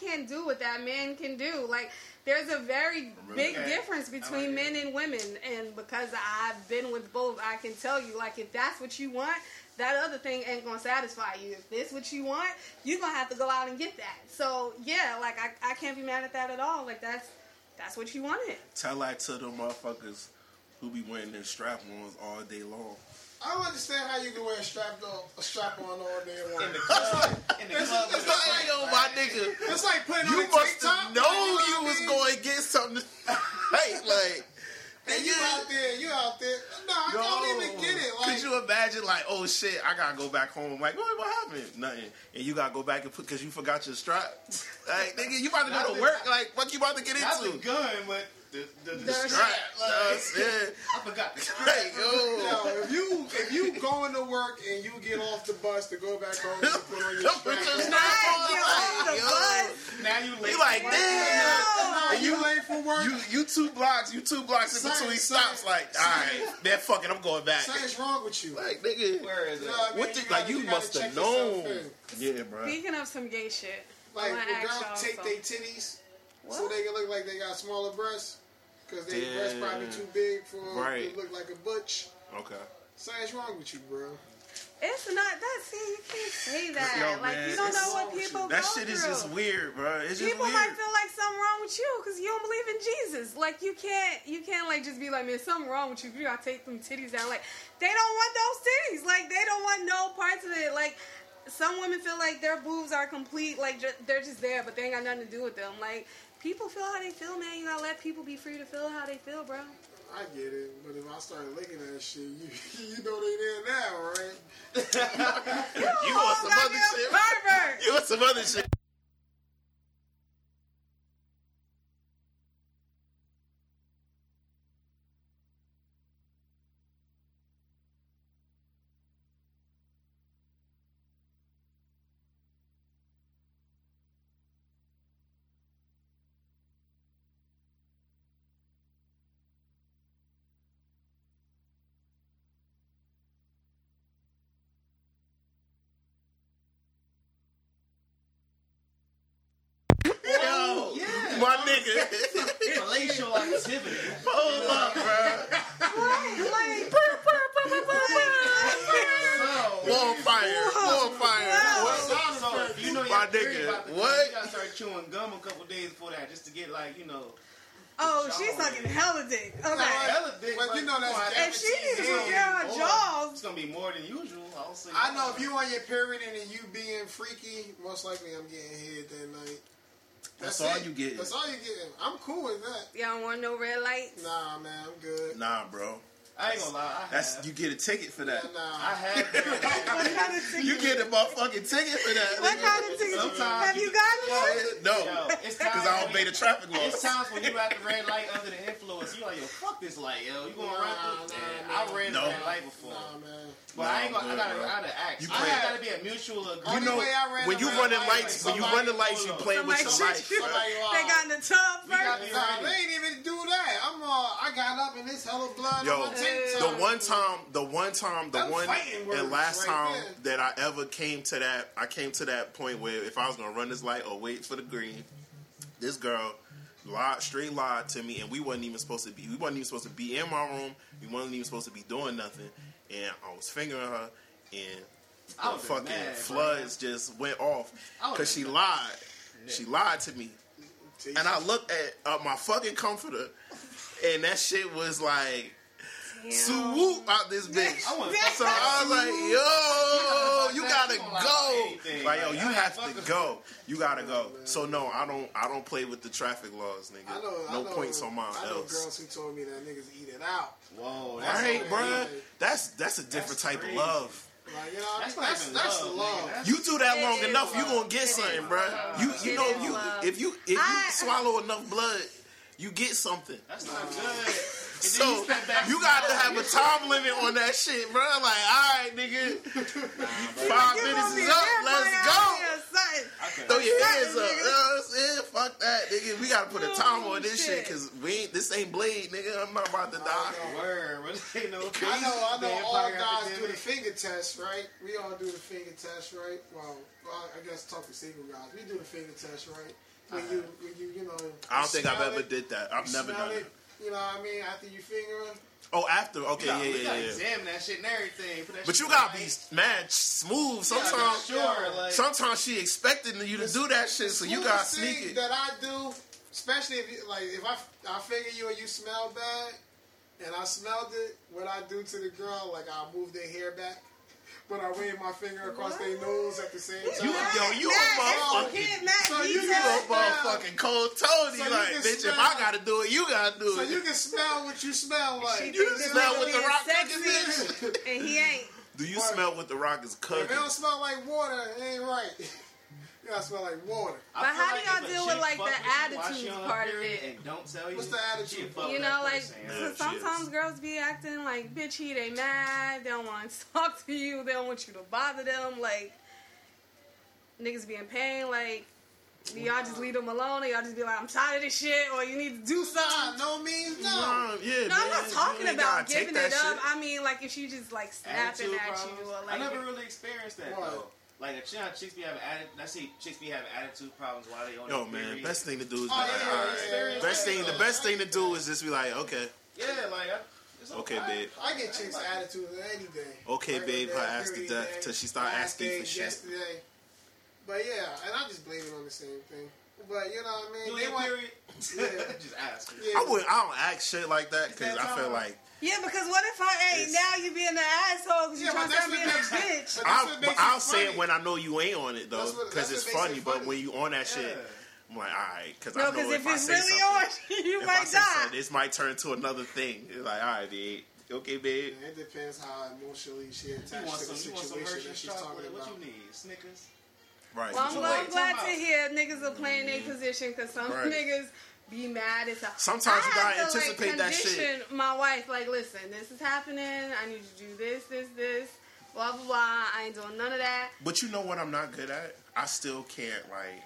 can't do what that man can do. Like, there's a very big difference between men and women, and because I've been with both, I can tell you, like, if that's what you want, that other thing ain't going to satisfy you. If this what you want, you're going to have to go out and get that. So, yeah, like, I can't be mad at that at all. Like, that's what you wanted. Tell that to the motherfuckers who be wearing their strap-ons all day long. I don't understand how you can wear a strap on all day long. In the club. It's like, hey, yo, my nigga. It's like putting on a tank top. You must know you was going to get something. Right, like. And you out there. No, I don't even get it. Like, could you imagine, like, oh, shit, I got to go back home. I'm like, what happened? Nothing. And you got to go back and put, because you forgot your strap. Like, nigga, you about to go to work. Like, what you about to get into? That's good, but. The strap. I forgot the strap. Yo. If you going to work and you get off the bus to go back home and put on your strap, now you late. You like, damn. And you late for work. You two blocks in between stops. Like, all right, man, fuck it, I'm going back. Something's wrong with you, like, nigga. Where is it? You must have known. Yeah, bro. Speaking of some gay shit, like, the girls take their titties. What? So they can look like they got smaller breasts, because their breasts probably too big for them to look like a butch. Okay. Something's wrong with you, bro. It's not that. See, you can't say that. Yo, like, man, you don't know what people go through. That shit is just weird, bro. It's just people weird. Might feel like something wrong with you because you don't believe in Jesus. Like, you can't like just be like, man, something wrong with you. You gotta take them titties down. Like, they don't want those titties. Like, they don't want no parts of it. Like. Some women feel like their boobs are complete, like they're just there, but they ain't got nothing to do with them. Like, people feel how they feel, man. You gotta let people be free to feel how they feel, bro. I get it, but if I start licking that shit, you know they there now, right? You want some other shit? Pervert. You want some other shit? My nigga. Palatial activity. Hold up, bro. Like, Bonfire. You know, my nigga. What? You gotta start chewing gum a couple days before that just to get, like, you know. Oh, she's sucking hella dick. Okay. Hella dick. But you know that's... If she needs to get her jaws... It's going to be more than usual. I know if you on your period and then you being freaky, most likely I'm getting head that night. That's all you getting. That's all you getting. I'm cool with that. Y'all don't want no red lights? Nah, man, I'm good. Nah, bro. I ain't gonna lie. You get a ticket for that. Yeah, nah, I have. What kind of ticket? You get a motherfucking ticket for that. What kind of ticket? Have you gotten one? No, because I obey the traffic laws. It's times when you at the red light under the influence, you like, yo, fuck this light, yo. You gonna run through? I ran the red light before. Nah, man. But I ain't gonna. I gotta act. I gotta be a mutual agreement. You know, when you running lights, you play with somebody. They got in the tub first. They ain't even do that. I got up and it's hella blood on my tape. The last time that I ever came to that point where if I was gonna run this light or wait for the green, this girl lied to me, and we wasn't even supposed to be in my room. We wasn't even supposed to be doing nothing, and I was fingering her, and the fucking floods just went off because she lied. She lied to me, and I looked at my fucking comforter, and that shit was like. Swoop out this bitch. So I was like, yo, you gotta go. Like, yo, you have to go. You gotta go. So no, I don't play with the traffic laws, nigga. No points on mine. I know girls who told me that niggas eat it out. Whoa, that's right, bruh. That's a different type of love. Like, you know, that's love. You do that long enough, you gonna get something, bruh. You know, if you swallow enough blood. you get something. That's not good. So you got to have a time limit on that shit, bro. Like, all right, nigga, 5 minutes is up. Let's go. Throw your hands up. Yeah, fuck that, nigga. We got to put a time on this shit because this ain't Blade, nigga. I'm not about to die. I know all guys do the finger test, right? We all do the finger test, right? Well, I guess talk to single guys. We do the finger test, right? When you know. I don't think I've ever did that. I've never done it. You know what I mean? After you finger him. Oh, after? Okay, you gotta examine that shit and everything. But you gotta be mad smooth. Sometimes, sometimes she expecting you to do that shit, so you gotta sneak it. That I do, especially if I finger you and you smell bad, and I smelled it. What I do to the girl, like I move their hair back. But I wave my finger across their nose at the same time. You a motherfucking cold toady. So like, bitch, if I gotta do it, you gotta do it. So you can smell what you smell like. You smell what the Rock is. And he ain't. Do you smell what the Rock is cooking? If it don't smell like water, it ain't right. You gotta smell like water. But how do y'all deal with, like, the attitude part of it? And don't tell you. What's the attitude? You know, like, sometimes girls be acting like, bitch, they mad. They don't want to talk to you. They don't want you to bother them. Like, niggas be in pain. Like, do y'all just leave them alone? Or y'all just be like, I'm tired of this shit. Or you need to do something. No means no. I'm not talking about giving it up. I mean, like, if she just, like, snapping at you. Or, like, I never really experienced that, though. Like, if chicks be having attitude problems while they on the period. Best thing to do is just be like, okay. Yeah, like, it's okay, babe. I get chicks' attitude any day. Okay, like, babe, her ass to death till she start asking for shit. Yesterday. But yeah, and I just blame it on the same thing. But you know what I mean? Just ask. Yeah. I don't ask shit like that because I feel like. Yeah, because what if I ain't now? You being an asshole because you trying to turn me into a bitch. I'll say it when I know you ain't on it though, because it's funny. But when you on that shit, I'm like, all right, because I know if I say something, you might die. This might turn to another thing. It's like, all right, babe. Okay, babe. Yeah, it depends how emotionally she attached to the situation that she's talking about. What you need, Snickers? Right. Well, I'm glad to hear niggas are playing their position because some niggas be mad as hell. Sometimes you gotta anticipate that shit. I condition my wife, like, listen, this is happening. I need you to do this, this, this, blah, blah, blah. I ain't doing none of that. But you know what I'm not good at? I still can't, like,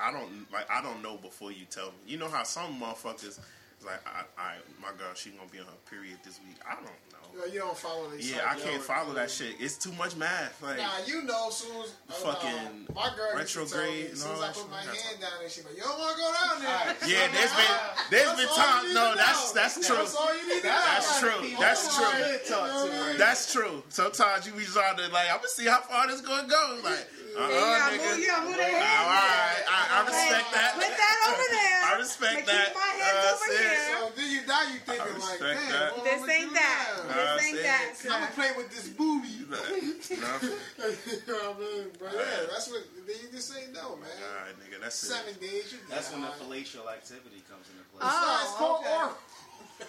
I don't know before you tell me. You know how some motherfuckers, like, I my girl, she gonna be on her period this week. I don't know. You don't follow this shit. Yeah, I can't follow that shit. It's too much math. Like, nah, you know, as soon as fucking my girl retrograde. As soon as I put my hand down and she like, you don't want to go down there. Yeah, there's been times. No, that's true. That's all you need to know. That's true. Sometimes you be trying to, like, I'm gonna see how far this gonna go. Like, nigga. You gotta move that hand. All right, I respect that. Put that over there. I respect that. So then you die, you thinking like, damn, well, this ain't that. I'm gonna play with this booby. You know what I mean, bro? Yeah, that's what you just say. No, man. All right, nigga, that's 7 days. That's when the fellatio activity comes into play. Oh, it's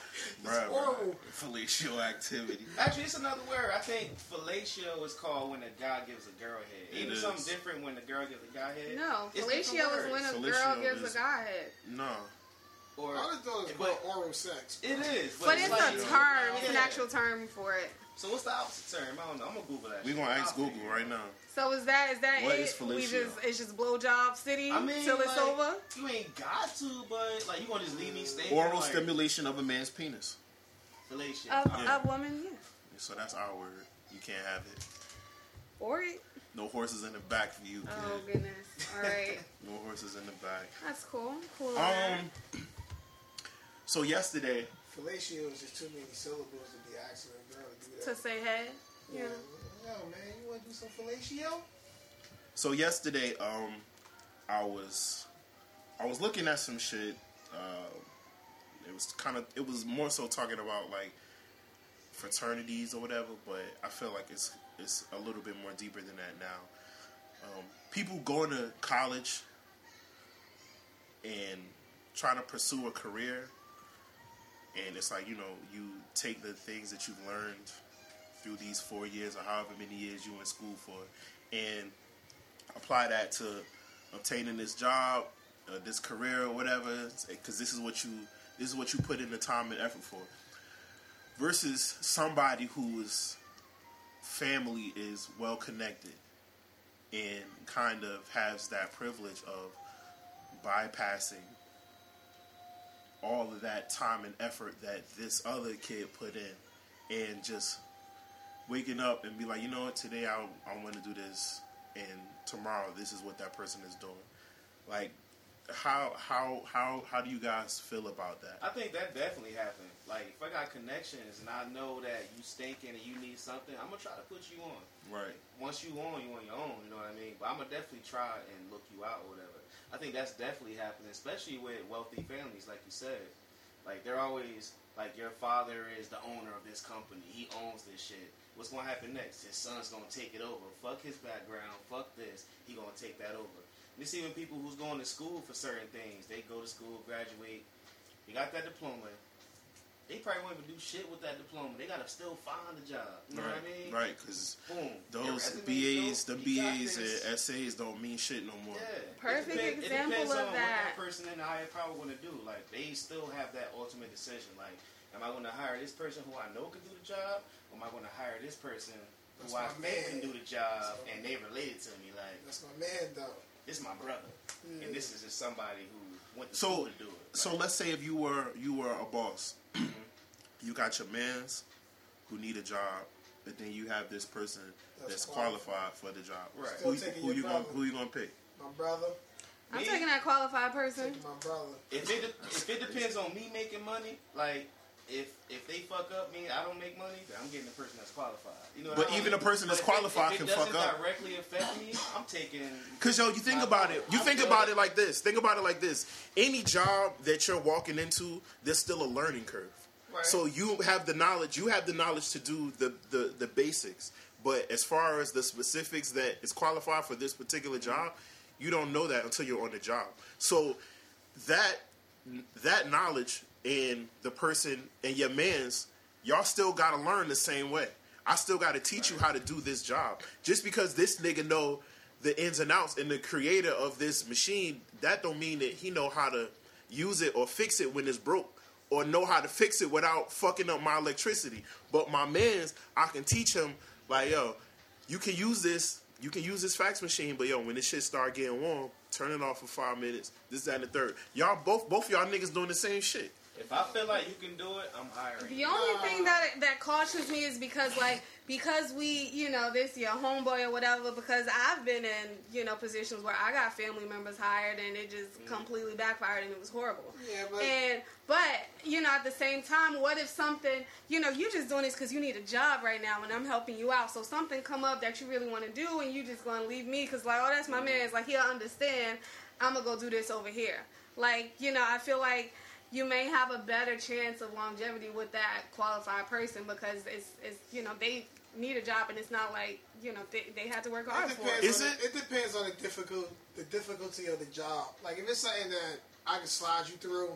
called oral. Fellatio activity. Actually, it's another word. I think fellatio is called when a guy gives a girl head. It is something different when a girl gives a guy head. No, fellatio is when a girl gives a guy head. No. Or, I just thought it was oral sex. Bro. It is. But it's like, a term. It's an actual term for it. So what's the opposite term? I don't know. I'm going to Google that. We're going to ask Google right now. So is that what it? Is fellatio? It's just blowjob city till it's over? You ain't got to, but like you going to just leave me standing. Oral stimulation of a man's penis. Fellatio. A woman, yeah. So that's our word. You can't have it. Or it. No horses in the back for you, kid. Oh, goodness. All right. No horses in the back. That's cool. Cool. So yesterday, fellatio is just too many syllables to be asking a girl to do that. To say hey, yeah. Yo, man, you want to do some fellatio? So yesterday, I was looking at some shit. It was more so talking about like fraternities or whatever, but I feel like it's a little bit more deeper than that now. People going to college and trying to pursue a career. And it's like, you know, you take the things that you've learned through these 4 years or however many years you in school for and apply that to obtaining this job, this career or whatever, because this is what you This is what you put in the time and effort for. Versus somebody whose family is well connected and kind of has that privilege of bypassing all of that time and effort that this other kid put in, and just waking up and be like, you know what, today I want to do this, and tomorrow this is what that person is doing. Like, how do you guys feel about that? I think that definitely happened. Like, if I got connections and I know that you stinking and you need something, I'm going to try to put you on. Right. Once you on your own, you know what I mean? But I'm going to definitely try and look you out or whatever. I think that's definitely happening, especially with wealthy families, like you said. Like, they're always, like, your father is the owner of this company. He owns this shit. What's going to happen next? His son's going to take it over. Fuck his background. Fuck this. He going to take that over. There's even people who's going to school for certain things. They go to school, graduate. They got that diploma. They probably won't even do shit with that diploma. They got to still find a job. You know what I mean? Right, because those BAs, the BAs and SAs don't mean shit no more. Yeah. Perfect example of that. It depends on what that person and I probably want to do. Like, they still have that ultimate decision. Like, am I going to hire this person who I know can do the job? Or am I going to hire this person who I think can do the job and they related to me? Like, that's my man, though. This is my brother, and this is just somebody who went to school to do it. Like, so let's say if you were a boss, you got your mans who need a job, but then you have this person that's qualified for the job. Right? Who you gonna pick? My brother. I'm taking that qualified person. I'm taking my brother. If it depends on me making money, like. If they fuck up, mean I don't make money, then I'm getting the person that's qualified. You know, but even a person that's qualified can fuck up. If it doesn't directly affect me, I'm taking. Because yo, you think about it. You think about it like this. Think about it like this. Any job that you're walking into, there's still a learning curve. Right. So you have the knowledge. You have the knowledge to do the basics. But as far as the specifics that is qualified for this particular job, you don't know that until you're on the job. So that knowledge. And the person and your mans, y'all still gotta learn the same way. I still gotta teach you how to do this job. Just because this nigga know the ins and outs and the creator of this machine, that don't mean that he know how to use it or fix it when it's broke, or know how to fix it without fucking up my electricity. But my mans, I can teach him like, yo, you can use this fax machine, but yo, when this shit start getting warm, turn it off for 5 minutes. This, that, and the third. Y'all both y'all niggas doing the same shit. If I feel like you can do it, I'm hiring. The only thing that cautions me is because we, you know, this your homeboy or whatever, because I've been in, you know, positions where I got family members hired and it just completely backfired and it was horrible. Yeah, but you know, at the same time, what if something, you know, you just doing this because you need a job right now and I'm helping you out. So something come up that you really want to do and you just going to leave me because like, oh, that's my man. It's like, he'll understand. I'm going to go do this over here. Like, you know, I feel like you may have a better chance of longevity with that qualified person because it's you know, they need a job and it's not like, you know, they had to work hard for it. It depends on the difficulty of the job. Like, if it's something that I can slide you through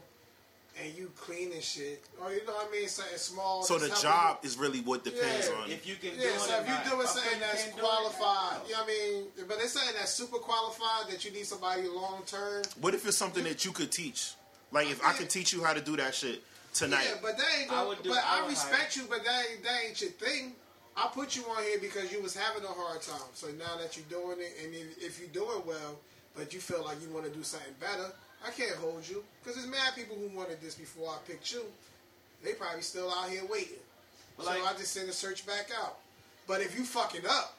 and you clean and shit, or you know what I mean, something small. So the job is really what depends on if you can do it. Yeah, so if you're doing something that's qualified, you know what I mean? But it's something that's super qualified that you need somebody long term. What if it's something that you could teach? Like, if I could teach you how to do that shit tonight. Yeah, but that ain't I respect you, but that ain't your thing. I put you on here because you was having a hard time. So now that you're doing it, and if you do it well, but you feel like you want to do something better, I can't hold you. Because there's mad people who wanted this before I picked you. They probably still out here waiting. Well, so I just send a search back out. But if you fucking up,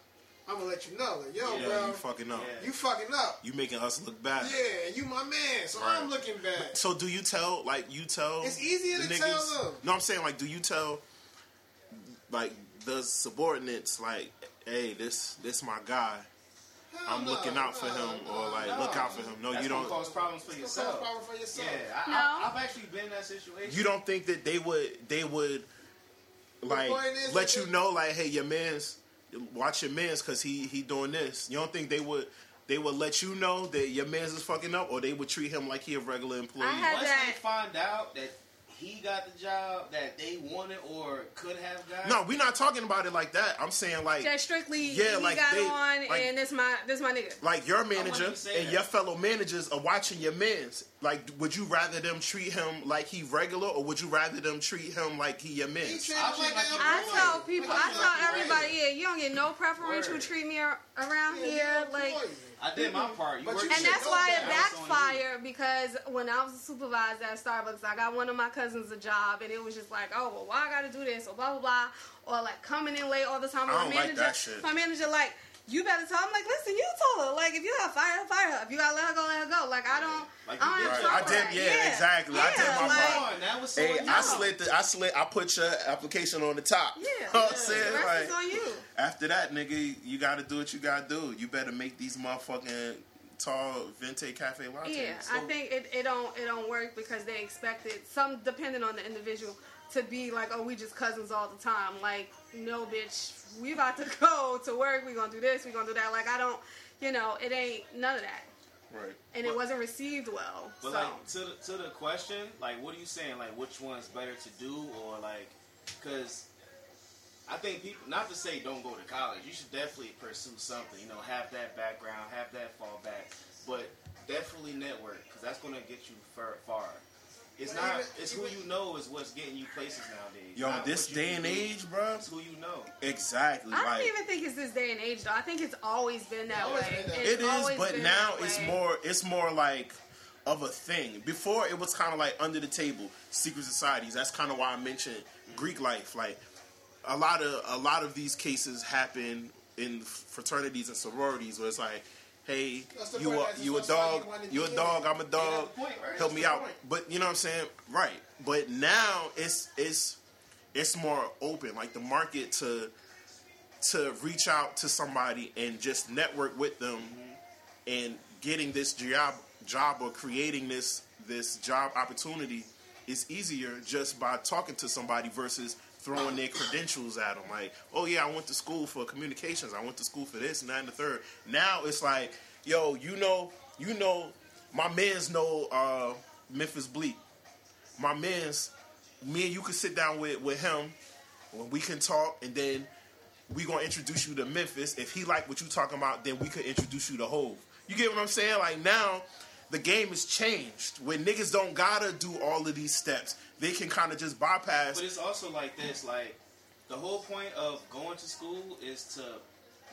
I'm gonna let you know, like, yo, bro, you fucking up. Yeah. You fucking up. You making us look bad. Yeah, you my man, so right. I'm looking bad. So do you tell? Like, you tell? It's easier to tell them. No, I'm saying, like, do you tell? Like, the subordinates, like, hey, this my guy. I'm looking out for him, or look out for him. No, that's you don't cause problems for yourself. Yeah, I've actually been in that situation. You don't think that they would like let you know, like, hey, your man's. Watch your mans because he doing this. You don't think they would let you know that your mans is fucking up, or they would treat him like he a regular employee? Once they find out that he got the job that they wanted or could have got? No, we're not talking about it like that. I'm saying like that strictly. Yeah, he like got they, on like, and this my nigga. Like your manager and that. Your fellow managers are watching your mans. Like, would you rather them treat him like he regular or would you rather them treat him like he your mans? I tell everybody, yeah, you don't get no preferential treatment around here. Like. I did my part. And that's why it backfired because when I was a supervisor at Starbucks, I got one of my cousins a job, and it was just like, oh, well, why I got to do this, or blah, blah, blah, or like coming in late all the time. I don't like that shit. My manager, like, you better tell him, like, listen, you told her, like, if you got to fire her, fire her. If you got to let her go, let her go. Like, I don't. Like I did, exactly. Yeah, I did my part. That was so I put your application on the top. Yeah, you know what I'm saying? The rest is on you. After that, nigga, you got to do what you got to do. You better make these motherfucking tall Vente Cafe lattes. Yeah, so. I think it don't work because they expect it, some depending on the individual, to be like, oh, we just cousins all the time. Like, no, bitch, we about to go to work. We going to do this. We going to do that. Like, I don't, you know, it ain't none of that. Right. And it wasn't received well. But, so. Like, to the question, like, what are you saying? Like, which one's better to do or, like, because I think people, not to say don't go to college. You should definitely pursue something, you know, have that background, have that fallback. But definitely network because that's going to get you far. It's not, it's who you know is what's getting you places nowadays. Yo, this day and age, bro. It's who you know. Exactly. I don't even think it's this day and age, though. I think it's always been that way. It is, but now it's more like of a thing. Before, it was kind of like under the table, secret societies. That's kind of why I mentioned Greek life. Like, a lot of these cases happen in fraternities and sororities where it's like, hey, you a dog, I'm a dog, help me out. But you know what I'm saying? Right. But now it's more open, like the market to reach out to somebody and just network with them and getting this job or creating this job opportunity is easier just by talking to somebody versus throwing their credentials at them, like, oh yeah, I went to school for communications, I went to school for this and that and the third. Now it's like, yo, you know, my man's know Memphis Bleak. My man's, me and you can sit down with him when we can talk, and then we gonna introduce you to Memphis. If he like what you talking about, then we could introduce you to Hov. You get what I'm saying? Like now, the game has changed. When niggas don't gotta do all of these steps, they can kind of just bypass. But it's also like this, like, the whole point of going to school is to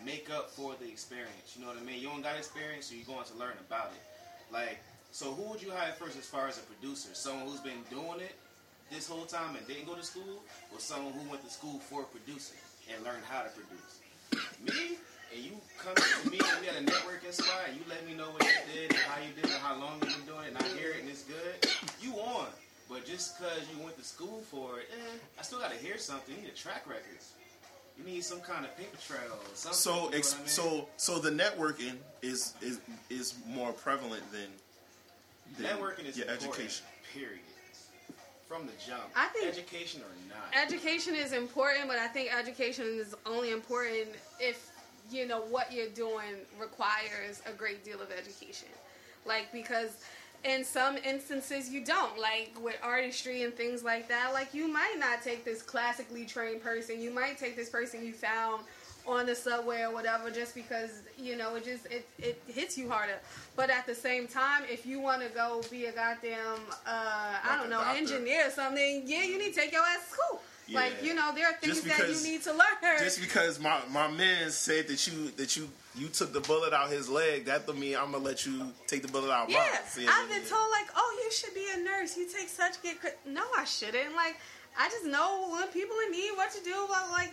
make up for the experience. You know what I mean? You don't got experience, so you're going to learn about it. Like, so who would you hire first as far as a producer? Someone who's been doing it this whole time and didn't go to school? Or someone who went to school for producing and learned how to produce? Me? And you come to me and we had a networking spot and you let me know what you did and how you did and how long you've been doing it and I hear it and it's good, you on. But just because you went to school for it, I still got to hear something. You need a track record. You need some kind of paper trail or something. So, you know what I mean? so the networking is more prevalent than networking is your education. Period. From the jump. I think education or not. Education is important, but I think education is only important if you know what you're doing requires a great deal of education. Like, because in some instances, you don't. Like, with artistry and things like that, like, you might not take this classically trained person. You might take this person you found on the subway or whatever just because, you know, it hits you harder. But at the same time, if you want to go be a goddamn, engineer or something, yeah, you need to take your ass to school. Yeah. Like, you know, there are things that you need to learn. Just because my man said that you took the bullet out his leg, that to me, I'm going to let you take the bullet out. Yeah, I've been told, like, oh, you should be a nurse. You take such good... No, I shouldn't. Like, I just know when people in need, what to do. But, like,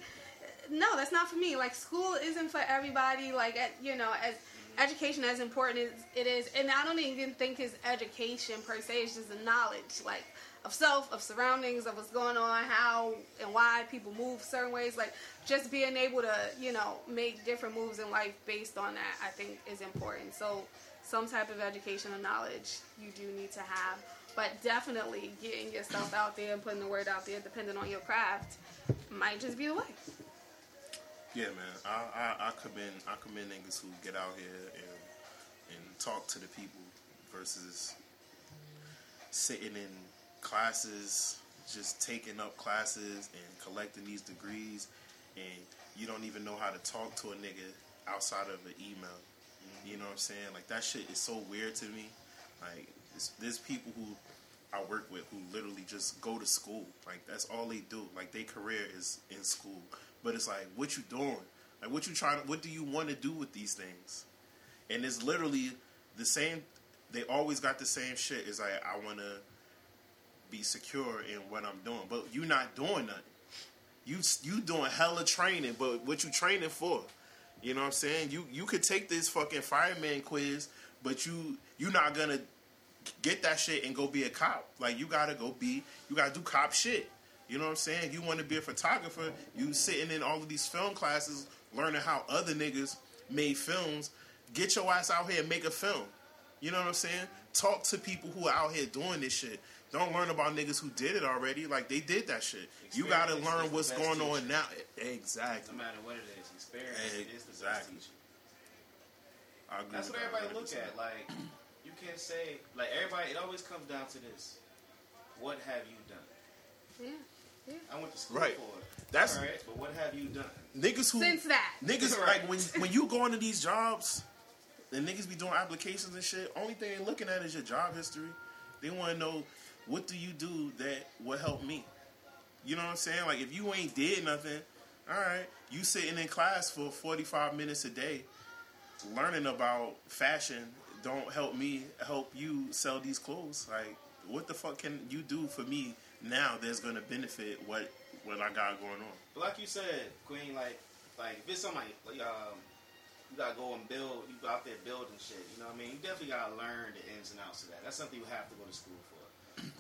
no, that's not for me. Like, school isn't for everybody. Like, you know, as education as important as it is. And I don't even think it's education per se. It's just the knowledge, like, of self, of surroundings, of what's going on, how and why people move certain ways. Like, just being able to, you know, make different moves in life based on that, I think, is important. So some type of education or knowledge you do need to have. But definitely getting yourself out there and putting the word out there, depending on your craft, might just be the way. Yeah, man. I commend niggas who get out here and talk to the people versus sitting in classes, just taking up classes and collecting these degrees, and you don't even know how to talk to a nigga outside of an email. You know what I'm saying? Like, that shit is so weird to me. Like, there's people who I work with who literally just go to school. Like, that's all they do. Like, their career is in school. But it's like, what you doing? Like, what you trying to, what do you want to do with these things? And it's literally the same. They always got the same shit. It's like, I want to be secure in what I'm doing. But you not doing nothing. You doing hella training, but what you training for? You know what I'm saying? You could take this fucking fireman quiz, but you not gonna get that shit and go be a cop. Like, you gotta do cop shit. You know what I'm saying? You want to be a photographer, you sitting in all of these film classes, learning how other niggas made films. Get your ass out here and make a film. You know what I'm saying? Talk to people who are out here doing this shit. Don't learn about niggas who did it already. Like, they did that shit. Experience, you gotta learn what's going teacher. On now. Exactly. No matter what it is, experience is the best teacher. That's what everybody look at. Like, you can't say, like, everybody, it always comes down to this. What have you done? Yeah. I went to school for it. That's all right, but what have you done? Niggas who since that. Niggas like when you go into these jobs, and niggas be doing applications and shit, only thing they're looking at is your job history. They wanna know, what do you do that will help me? You know what I'm saying? Like, if you ain't did nothing, all right, you sitting in class for 45 minutes a day learning about fashion don't help me help you sell these clothes. Like, what the fuck can you do for me now that's going to benefit what I got going on? But like you said, Queen, like if it's somebody, you got to go and build, you out there building shit, you know what I mean? You definitely got to learn the ins and outs of that. That's something you have to go to school for.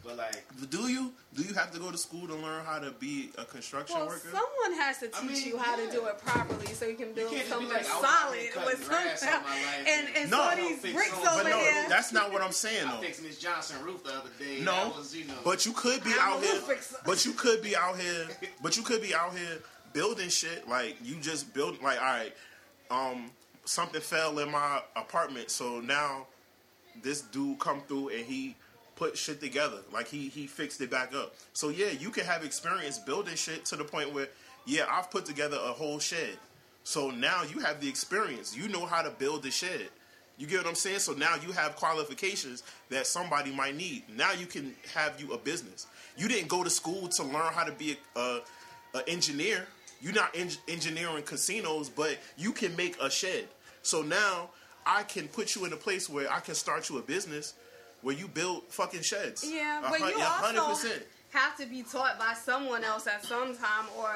But like, do you have to go to school to learn how to be a construction worker? Someone has to teach you how to do it properly so you can build something like, solid with something. And throw these bricks over there. That's not what I'm saying though. I fixed Miss Johnson's roof the other day. No, was, but you could be out here. But you could be out here building shit. Like, you just build. Like, all right, something fell in my apartment, so now this dude come through and he put shit together. Like, he fixed it back up. So yeah, you can have experience building shit to the point where, yeah, I've put together a whole shed. So now you have the experience. You know how to build the shed. You get what I'm saying? So now you have qualifications that somebody might need. Now you can have you a business. You didn't go to school to learn how to be a engineer. You're not engineering casinos, but you can make a shed. So now I can put you in a place where I can start you a business where you build fucking sheds. Yeah, but you also 100%. Have to be taught by someone else at some time, or,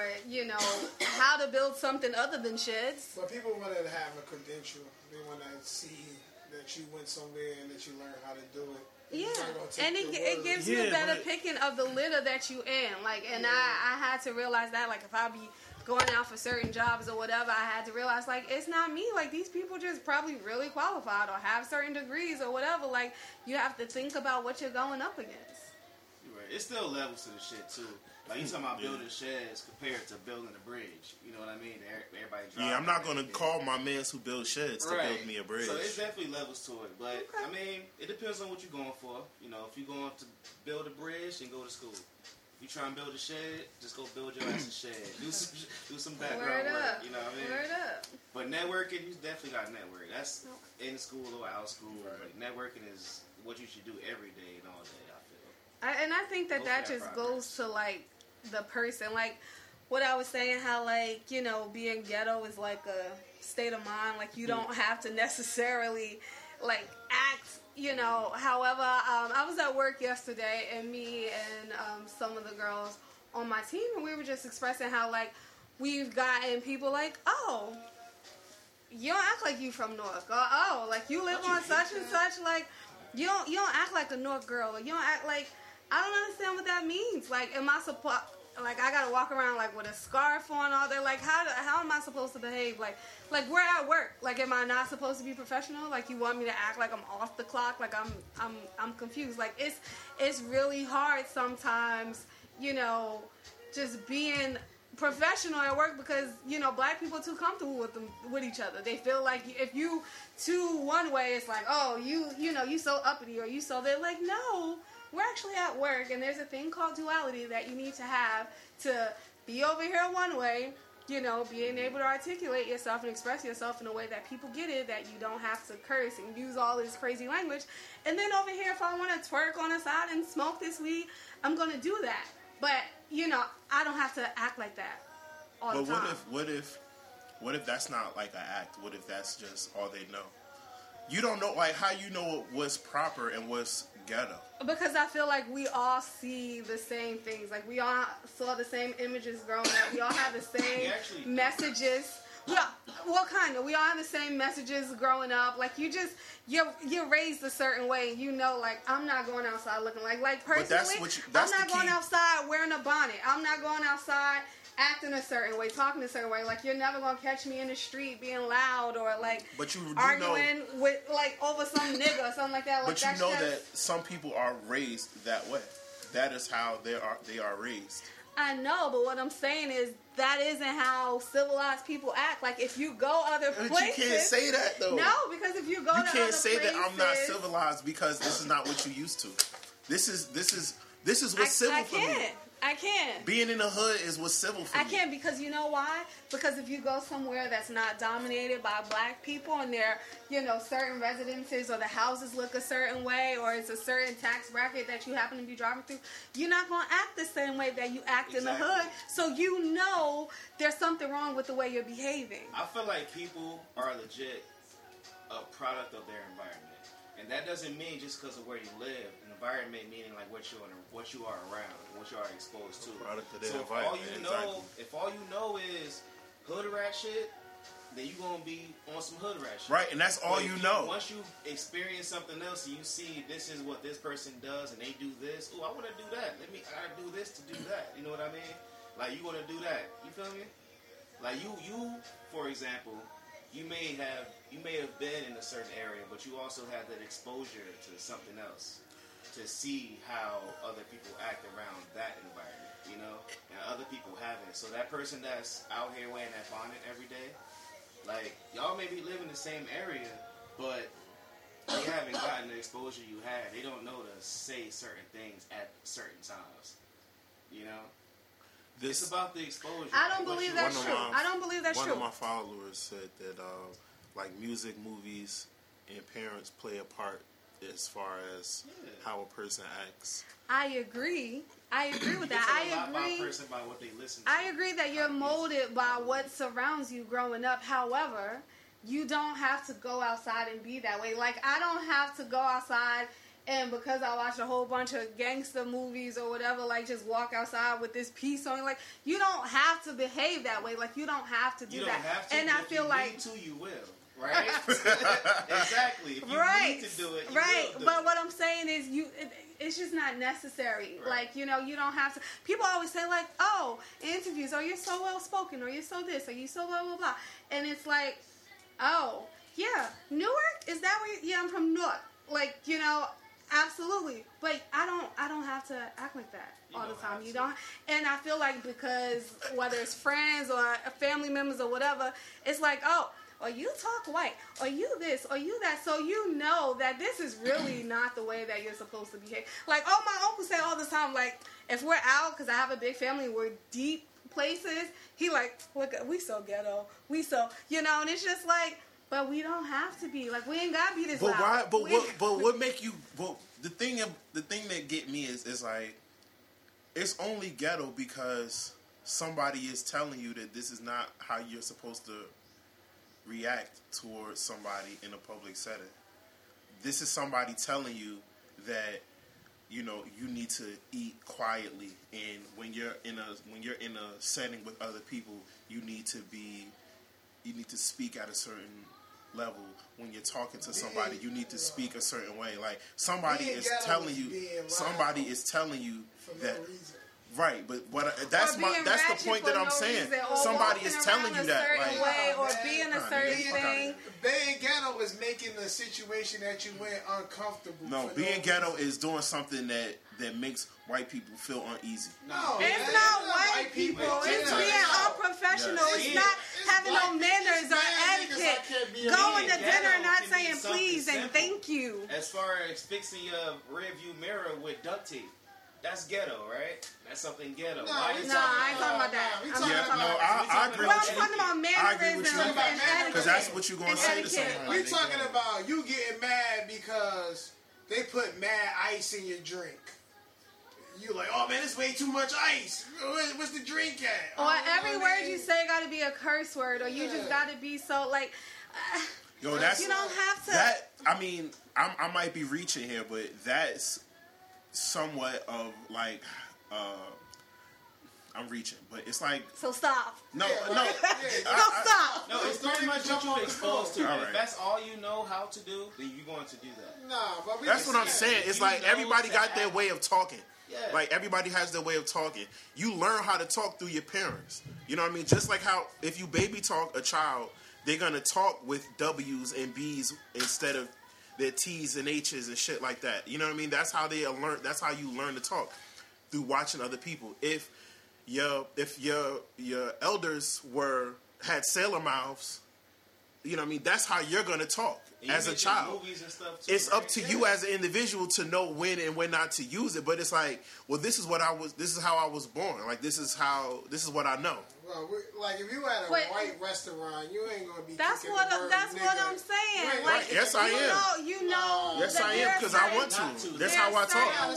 how to build something other than sheds. But people want to have a credential. They want to see that you went somewhere and that you learned how to do it. Yeah, and it gives you a better picking of the litter that you in. Like, and I had to realize that, like, if I be going out for certain jobs or whatever, I had to realize, like, it's not me. Like, these people just probably really qualified or have certain degrees or whatever. Like, you have to think about what you're going up against. You're right. It's still levels to the shit, too. Like, you talking about building sheds compared to building a bridge. You know what I mean? Everybody driving. Yeah, I'm not going to call my mans who build sheds to build me a bridge. So, it's definitely levels to it. But, I mean, it depends on what you're going for. You know, if you're going to build a bridge, then go to school. You try and build a shed, just go build your ass a shed. Do some background work, you know what I mean? Word up. But networking, you definitely got to network. That's in school or out of school. Right. But networking is what you should do every day and all day, I feel. I think that just goes to, like, the person. Like, what I was saying, how, like, being ghetto is, like, a state of mind. Like, you don't have to necessarily, like, act. However, I was at work yesterday, and me and some of the girls on my team, and we were just expressing how, like, we've gotten people like, oh, you don't act like you from North. Oh, like, you live on such and such. Like, you don't act like a North girl. Like, you don't act like, I don't understand what that means. Like, am I supposed, like, I gotta walk around, like, with a scarf on all day? Like, how am I supposed to behave? Like, we're at work. Like, am I not supposed to be professional? Like, you want me to act like I'm off the clock? Like, I'm confused. Like, it's really hard sometimes, just being professional at work because, black people are too comfortable with each other. They feel like if you too one way, it's like, oh, you so uppity or you so, they're like, no. we're actually at work, and there's a thing called duality that you need to have to be over here one way, you know, being able to articulate yourself and express yourself in a way that people get it, that you don't have to curse and use all this crazy language. And then over here, if I want to twerk on the side and smoke this weed, I'm going to do that. But, you know, I don't have to act like that all the time. But what if that's not like an act? What if that's just all they know? You don't know, like, how you know what's proper and what's ghetto? Because I feel like we all see the same things. Like, we all saw the same images growing up. We all have the same messages. We all have the same messages growing up. Like, you're raised a certain way. You know, like, I'm not going outside looking like personally, I'm not going outside wearing a bonnet. I'm not going outside acting a certain way, talking a certain way. Like, you're never going to catch me in the street being loud or, like, arguing with over some nigga or something like that. Like, but you know that some people are raised that way. That is how they are raised. I know, but what I'm saying is that isn't how civilized people act. Like, if you go other places... But you can't say that, though. No, because if you go to other places... You can't say that I'm not civilized because this is not what you used to. This is what's civil for me. I can't. Being in the hood is what's civil for me. I can't, because you know why? Because if you go somewhere that's not dominated by black people and there, you know, certain residences or the houses look a certain way or it's a certain tax bracket that you happen to be driving through, you're not going to act the same way that you act in the hood. So you know there's something wrong with the way you're behaving. I feel like people are legit a product of their environment. And that doesn't mean just because of where you live. An environment meaning like what you are around, what you are exposed to. So if all you know is hood rat shit, then you're going to be on some hood rat shit. Right, and that's all you know. Once you experience something else and you see this is what this person does and they do this, ooh, I want to do that. I do this to do that. You know what I mean? Like, you want to do that. You feel me? Like, you for example... You may have been in a certain area, but you also had that exposure to something else to see how other people act around that environment, you know? And other people haven't. So that person that's out here wearing that bonnet every day, like, y'all may be living in the same area, but they haven't gotten the exposure you had. They don't know to say certain things at certain times, you know? It's about the exposure. I don't believe that's true. One of my followers said that, like, music, movies, and parents play a part as far as how a person acts. I agree with that. I agree that you're molded by what surrounds you growing up. However, you don't have to go outside and be that way. Like, I don't have to go outside... And because I watched a whole bunch of gangster movies or whatever, like, just walk outside with this peace on. Like, you don't have to behave that way. Like, you don't have to do that. And I feel like... If you need to, you will. Right? Exactly. If you need to do it, you will do it. But what I'm saying is it's just not necessary. Right. Like, you know, you don't have to... People always say, like, oh, interviews, or you're so well-spoken, or you're so this, or you're so blah, blah, blah. And it's like, oh, yeah, Newark? Is that where you... Yeah, I'm from Newark. Like, you know... Absolutely, but I don't have to act like that all the time. You don't, and I feel like because whether it's friends or family members or whatever, it's like, oh, or you talk white, or you this, or you that, so you know that this is really not the way that you're supposed to behave. Like, oh, my uncle say all the time, like, if we're out, because I have a big family, we're deep places. He like, look, we so ghetto, we so, you know, and it's just like. But we don't have to be like we ain't gotta be this. But loud. Why? But what make you? But the thing that get me is like it's only ghetto because somebody is telling you that this is not how you're supposed to react towards somebody in a public setting. This is somebody telling you that you know you need to eat quietly, and when you're in a setting with other people, you need to speak at a certain level. When you're talking to somebody, you need to speak a certain way. Like somebody is telling you that, Right, but that's the point that I'm saying. Somebody is telling you that, like, way, or being a certain thing. Being ghetto is making the situation that you in uncomfortable. No, being ghetto is doing something that makes white people feel uneasy. No, it's not white people. It's being unprofessional. It's not having no manners or etiquette. Going to dinner and not saying please and thank you. As far as fixing your rearview mirror with duct tape. That's ghetto, right? That's something ghetto. No, I ain't talking about that. I agree with you. I'm talking about mannerisms and etiquette. Because that's what you're going to say to someone. We're talking about you getting mad because they put mad ice in your drink. You like, oh man, it's way too much ice. What's the drink at? Or every word you say got to be a curse word, or you just got to be so like... Yo, that's... You don't have to... That, I mean, I might be reaching here, but that's... somewhat of like I'm reaching, but it's like so stop. No, stop. No, it's not much what you're exposed to. Right. If that's all you know how to do, then you're going to do that. No, but that's what I'm saying. It's like everybody got their way of talking. Yeah. Like everybody has their way of talking. You learn how to talk through your parents. You know what I mean? Just like how if you baby talk a child, they're gonna talk with W's and B's instead of their T's and H's and shit like that. You know what I mean? That's how they learn. That's how you learn to talk, through watching other people. If your elders had sailor mouths, you know what I mean? That's how you're gonna talk as a child. It's up to you as an individual to know when and when not to use it. But it's like, well, this is how I was born. Like this is what I know. Well, like if you at a white restaurant, you ain't gonna be. That's what I'm saying. Like, right. Yes, I am. Yes, I am because I want to. That's how I talk.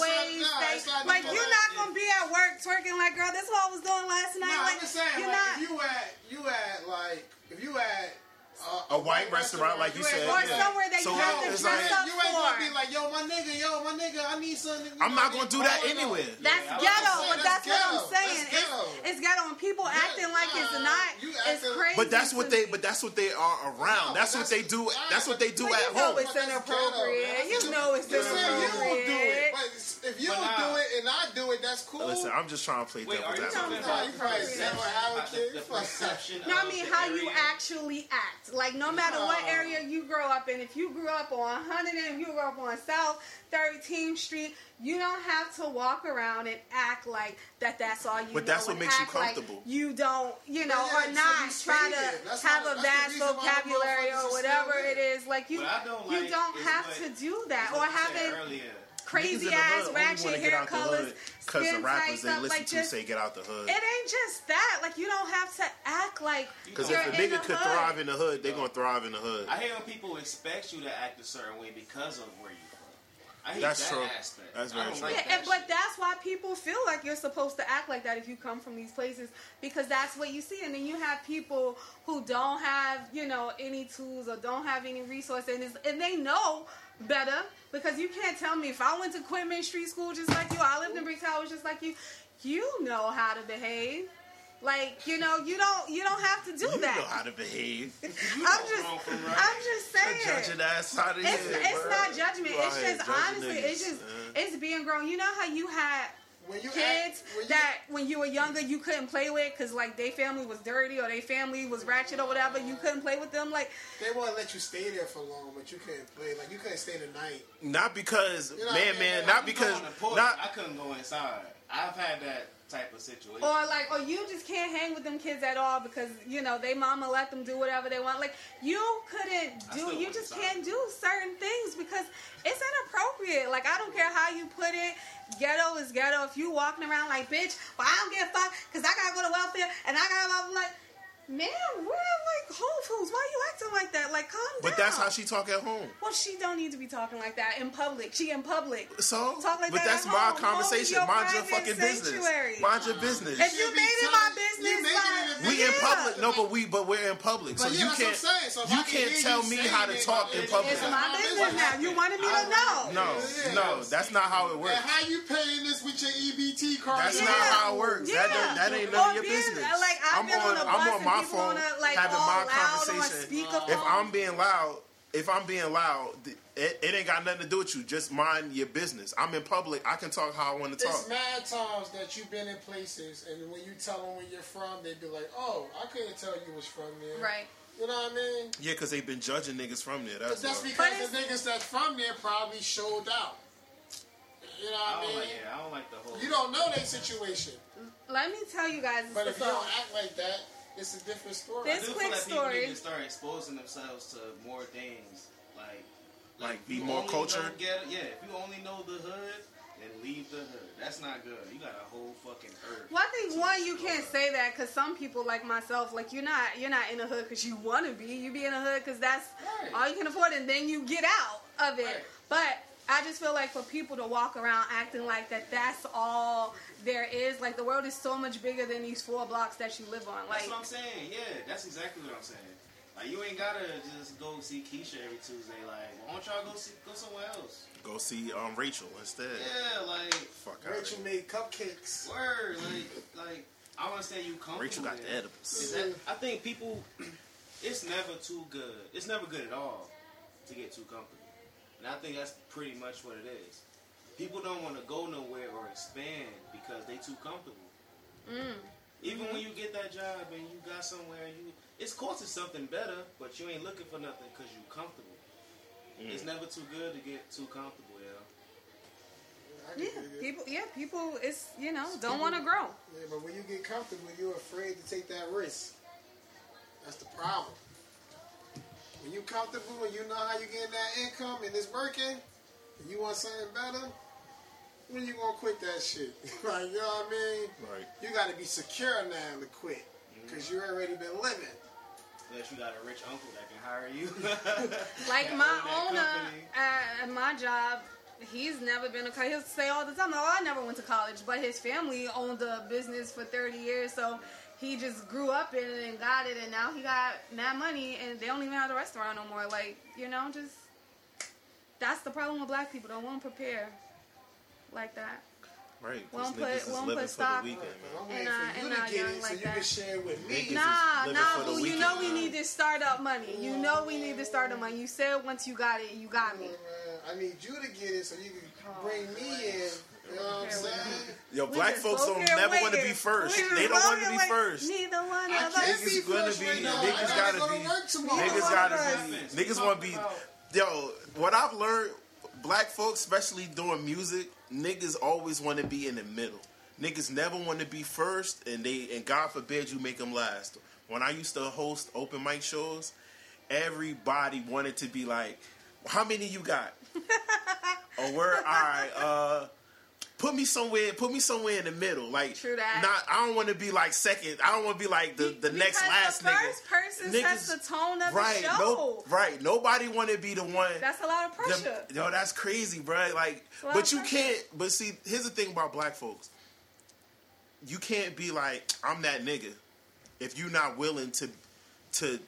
Like you're not gonna be at work twerking like, girl, that's what I was doing last night. No, I'm just saying. Like if you at a white restaurant, like you said, or somewhere that you have to dress up for. You ain't gonna be like, yo, my nigga, I need something. I'm not gonna do that anywhere. That's ghetto, but that's what I'm saying. It's ghetto, and people acting like it's not. It's crazy. But that's what they are around. That's what they do. That's what they do at home. You know it's inappropriate. You know it's inappropriate. If you don't do it and I do it, that's cool. Listen, I'm just trying to play devil's advocate. The perception. No, I mean how you actually act. Like, no matter what area you grow up in, if you grew up on 100 and you grew up on South 13th Street, you don't have to walk around and act like that's all you know. But that's what makes you comfortable. Like you don't, or not try to have a vast vocabulary or whatever it is. Like, you don't have to do that. Or have it... crazy-ass, ratchet hair colors, because the rappers they listen to say get out the hood. It ain't just that. Like, you don't have to act like you're in the hood. Because if a nigga could thrive in the hood, they're going to thrive in the hood. I hate when people expect you to act a certain way because of where you're from. I hate that aspect. That's very true. But that's why people feel like you're supposed to act like that if you come from these places, because that's what you see. And then you have people who don't have, any tools or don't have any resources, and they know... better, because you can't tell me if I went to Quinman Street School just like you, I lived in Brick Towers just like you, you know how to behave. Like, you don't have to do that. You know how to behave. I'm just saying. Judging ass out of it's not judgment. It's just honestly, it's being grown. You know how you had when you were younger you couldn't play with because like their family was dirty or their family was ratchet or whatever, you couldn't play with them. Like they won't let you stay there for long, but you couldn't play. Like you couldn't stay the night. Not because I couldn't go inside. I've had that type of situation. Or you just can't hang with them kids at all because they mama let them do whatever they want. Like you just can't do certain things because it's inappropriate. Like I don't care how you put it. Ghetto is ghetto. If you walking around like, bitch, well, I don't give a fuck because I got to go to welfare and I got to, like, man, we're at, like, Whole Foods. Why you acting like that? Like, calm down. But that's how she talk at home. Well, she don't need to be talking like that in public. She in public. So? Talk like that that's at my home. Conversation. Mind your fucking sanctuary. Business. Mind your business. If you made it my business, we in public. No, but we're in public. So you can't tell me how to talk in public. It's my business now. You wanted me to know. No, that's not how it works. And how you paying this with your EBT card? That's not how it works. That ain't none of your business. I'm on my phone, having my conversation. If I'm being loud, if I'm being loud, it ain't got nothing to do with you. Just mind your business. I'm in public. I can talk how I want to talk. It's mad times that you've been in places, and when you tell them where you're from, they be like, oh, I couldn't tell you was from there. Right. You know what I mean? Yeah, because they've been judging niggas from there. That's because the niggas that's from there probably showed out. You know what I mean? Like, yeah, I don't like the whole... You don't know their situation. Let me tell you guys. But if you don't act like that, it's a different story. This I do quick feel like story. People need to start exposing themselves to more things. Like be more cultured? If you only know the hood... and leave the hood. That's not good. You got a whole fucking earth. Well, I think you can't say that because some people like myself, like you're not in the hood because you want to be. You be in the hood because that's right. All you can afford, and then you get out of it. Right. But I just feel like for people to walk around acting like that's all there is, like the world is so much bigger than these 4 blocks that you live on. Like, that's what I'm saying. Yeah, that's exactly what I'm saying. Like, you ain't gotta just go see Keisha every Tuesday. Like, why don't y'all go somewhere else? Go see Rachel instead. Yeah, like fuck Rachel out made cupcakes. Word, like I wanna say you comfortable. Rachel got the edibles. I think people, it's never too good. It's never good at all to get too comfortable, and I think that's pretty much what it is. People don't want to go nowhere or expand because they too comfortable. Even when you get that job and you got somewhere, it's costing something better, but you ain't looking for nothing because you comfortable. It's never too good to get too comfortable, yo. People, it's, don't want to grow. Yeah, but when you get comfortable, you're afraid to take that risk. That's the problem. When you're comfortable and you know how you're getting that income and it's working, and you want something better, when you gonna quit that shit? Like, you know what I mean? Right. You gotta be secure now to quit, cause you already been living. Unless you got a rich uncle that can hire you. Like my owner at my job, he's never been a. He'll say all the time, "Oh, I never went to college," but his family owned a business for 30 years, so he just grew up in it and got it, and now he got mad money, and they don't even have the restaurant no more. Like, just that's the problem with black people. They won't prepare. Like that, right? Won't put stock in our young like that. Nah, boo. You know we need this startup money. You know we need this startup money. You said once you got it, you got me. I need you to get it so you can bring me in. You know what I'm saying? Yo, black folks don't never want to be first. They don't want to be first. Neither one of us is going to be. Niggas gotta be. Niggas gotta be. Niggas want to be. Yo, what I've learned, black folks, especially doing music. Niggas always want to be in the middle. Niggas never want to be first, and God forbid you make them last. When I used to host open mic shows, everybody wanted to be like, "How many you got?" Or where? All right, put me somewhere in the middle. Like, true that. I don't want to be like second. I don't want to be like the next last nigga. First person sets the tone of the show. Right. Nobody want to be the one. That's a lot of pressure. Yo, that's crazy, bro. Like, but you can't. But see, here's the thing about black folks. You can't be like, I'm that nigga, if you're not willing to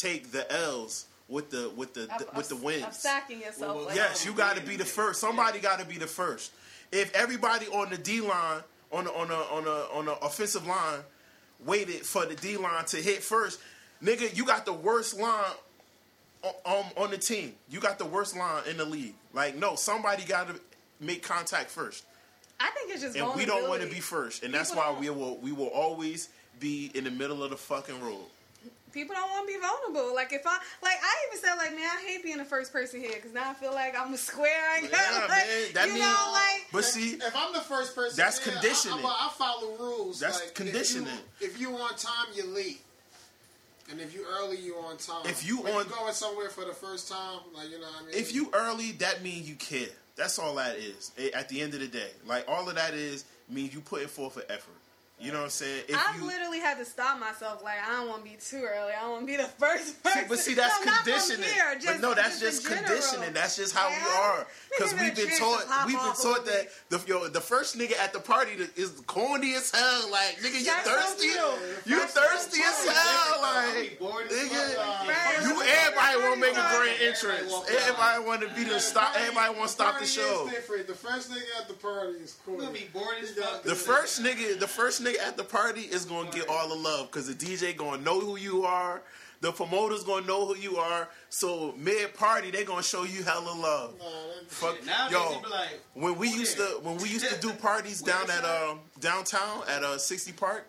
take the L's with the wins. Of sacking yourself. Well, yes, you got to be the first. Somebody got to be the first. If everybody on the D line, on the offensive line, waited for the D line to hit first, nigga, you got the worst line on the team. You got the worst line in the league. Like, no, somebody got to make contact first. I think it's just vulnerability. And we don't want to be first, and that's why we will always be in the middle of the fucking road. People don't want to be vulnerable. Like, I even said, like, man, I hate being the first person here because now I feel like I'm a square. But see, if I'm the first person, that's here, conditioning. I follow rules. That's like, conditioning. If you on time, you're late, and if you early, you on time. If you you going somewhere for the first time, like, you know what I mean. If you early, that means you care. That's all that is. At the end of the day, like, all of that is means you putting forth an effort. You know what I'm saying? I've literally had to stop myself. Like, I don't want to be too early. I don't want to be the first person. See, but see, that's conditioning. That's just conditioning. That's just how we are. Because we've been taught that the first nigga at the party is corny as hell. Like, nigga, you thirsty? You thirsty as hell? Like, nigga, everybody want to make a grand entrance. Everybody want to be the stop. Everybody want to stop the show. The first nigga at the party is corny. The first nigga. nigga at the party is gonna get all the love because the DJ gonna know who you are. The promoter's gonna know who you are, so mid party they gonna show you hella love. Fuck, yo, like, when we used to do parties down at downtown at 60 Park,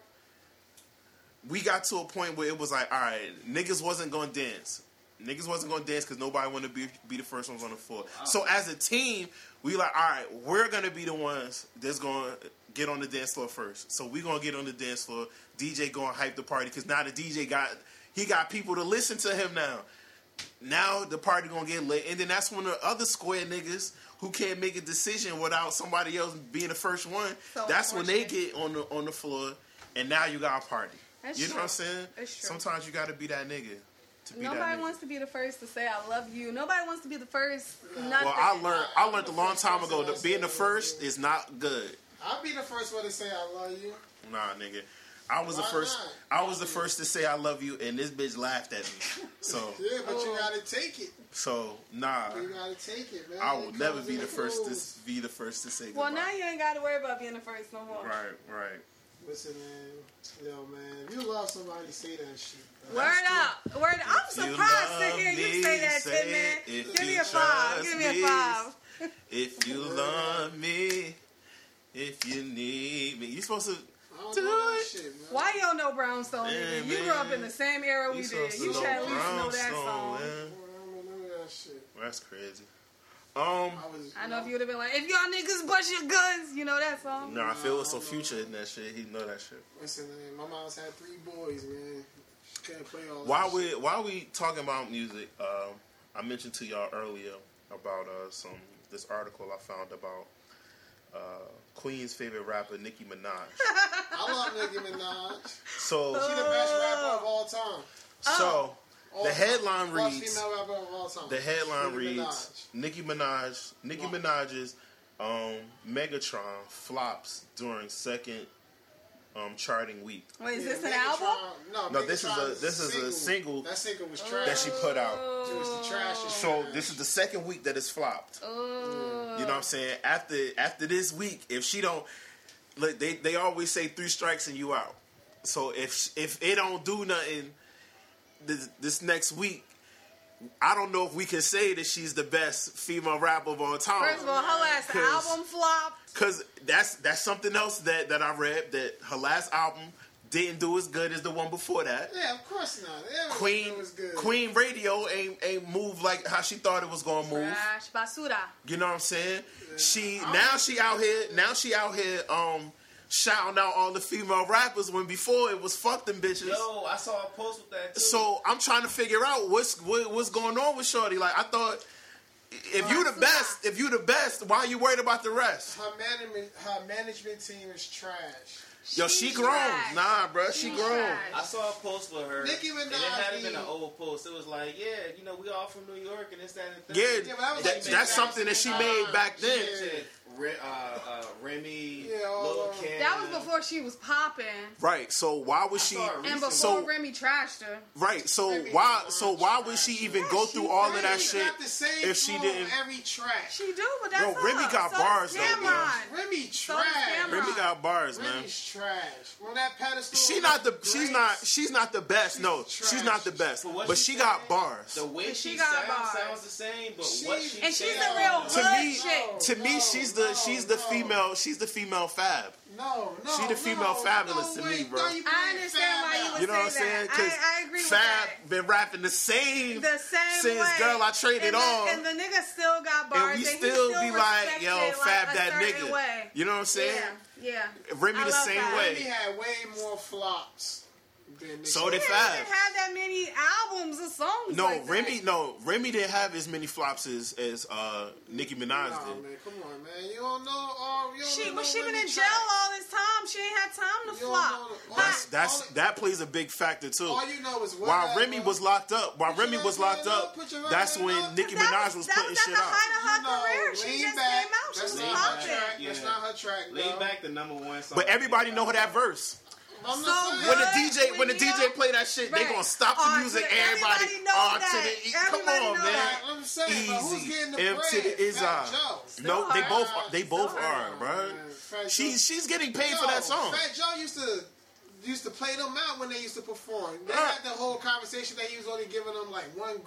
we got to a point where it was like, all right, niggas wasn't gonna dance. Niggas wasn't gonna dance because nobody wanted to be the first ones on the floor. Wow. So as a team, we like, all right, we're gonna be the ones that's gonna get on the dance floor first. So we gonna get on the dance floor. DJ gonna hype the party because now the DJ got. He got people to listen to him now. Now the party gonna get lit. And then that's when the other square niggas who can't make a decision without somebody else being the first one, so that's when they get on the floor and now you got a party. That's you know true. What I'm saying? That's true. Sometimes you gotta be that nigga. Nobody wants to be the first to say I love you. Nobody wants to be the first. I learned a long time ago that being the first is not good. I'll be the first one to say I love you. Nah, nigga. I was the first to say I love you, and this bitch laughed at me. So yeah, but you gotta take it. So nah, you gotta take it, man. I will never be the first to be the first to say. Goodbye. Well, now you ain't gotta worry about being the first no more. Right. Listen, man, yo, man, if you love somebody, say that shit. Word up. I'm surprised to hear you say that shit, man. Give me a five. If you love me, if you need me, you supposed to. Shit, why you don't know Brownstone? Man, you grew up in the same era we did. You should at least know that song. Man. I don't know that shit. That's crazy. I know if you would have been like, if y'all niggas bust your guns, you know that song. No, I feel it's so Future in that shit. He know that shit. Listen, man, my mom's had 3 boys, man. She can't play all. While we talking about music, I mentioned to y'all earlier about this article I found about. Queen's favorite rapper, Nicki Minaj. I love Nicki Minaj. So she the best rapper of all time. So the headline reads: Nicki Minaj's Megatron flops during second charting week. Wait, is this an album? No, this is a single. That single was trash. That she put out. It was the trash. So this is the second week that it's flopped. You know what I'm saying? After this week, if she don't, look, they always say 3 strikes and you out. So if it don't do nothing this next week, I don't know if we can say that she's the best female rapper of all time. First of all, her last album flopped. Because that's something else that I read, that her last album didn't do as good as the one before that. Yeah, of course not. Queen Radio ain't moved like how she thought it was gonna move. Basura. You know what I'm saying? Yeah. Now she out here shouting out all the female rappers when before it was fuck them bitches. Yo, I saw a post with that too. So I'm trying to figure out what's going on with shorty. Like I thought, if you the best, why are you worried about the rest? Her management team is trash. Yo, she grown. Trash. Nah, bro, she grown. Trash. I saw a post with her. Nicki Minaj. And it hadn't been an old post. It was like, yeah, you know, we all from New York and this, that, and that. Yeah, that's something that she made back then. Yeah. Remy, Lil Kim. That was before she was popping. Right. So why was she? And before Remy trashed her. Right. So why? So why would she even go through all of that shit if she didn't? Every track she do, but that's bro. Remy got bars though. Remy trash. Remy got bars, man. Trash. Well, that pedestal. She's not the best. She's not the best. But she got bars. The way she sounds the same. But she's the real good chick. To me, she's the female fab. No. She the female fabulous to me, bro. I understand why you would say that. You know what I'm saying? Because I agree with that. Fab been rapping the same since way. Girl, I traded on. And the nigga still got bars. And we still be like, yo, Fab that nigga. Way. You know what I'm saying? Yeah. Remy the same Fab. Way. Remy had way more flops. So did Fab. Didn't have that many albums or songs. Remy didn't have as many flops as Nicki Minaj did. Man, come on, man, you don't know. She been in jail all this time. She ain't had time to flop. That plays a big factor too. All you know is while Remy was locked up, that's when Nicki Minaj was putting shit out. That was at the height of her career. She just came out. She was popping. That's not her track. Lean Back, the number one song. But everybody know her that verse. When the DJ play that shit, right. They gonna stop the music. Everybody on to the E. Come on, man. I'm saying, easy. Who's getting the bread? M to the Izzy. No, they both are, bro. She's getting paid for that song. Fat Joe used to play them out when they used to perform. They had the whole conversation that he was only giving them like $1,000. And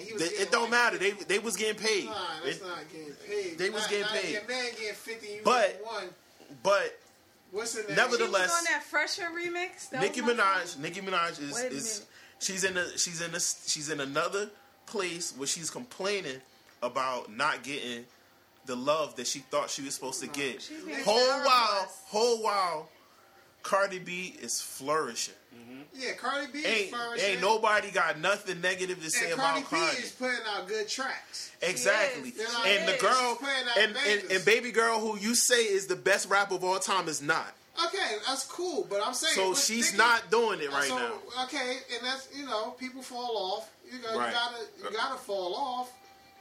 he was it don't matter. They was getting paid. Nah, that's not getting paid. They was getting paid. Your man getting 50. You get one. But what's in that? Nevertheless, she was on that Fresher remix. That Nicki Minaj is she's in another place where she's complaining about not getting the love that she thought she was supposed to get. Whole while Cardi B is flourishing. Mm-hmm. Yeah, Cardi B is flourishing. Ain't nobody got nothing negative to say about Cardi. Cardi B is putting out good tracks. Exactly. And the girl and Baby Girl, who you say is the best rapper of all time, is not. Okay, that's cool, but I'm saying so she's not doing it right now. Okay, and that's people fall off. You gotta fall off.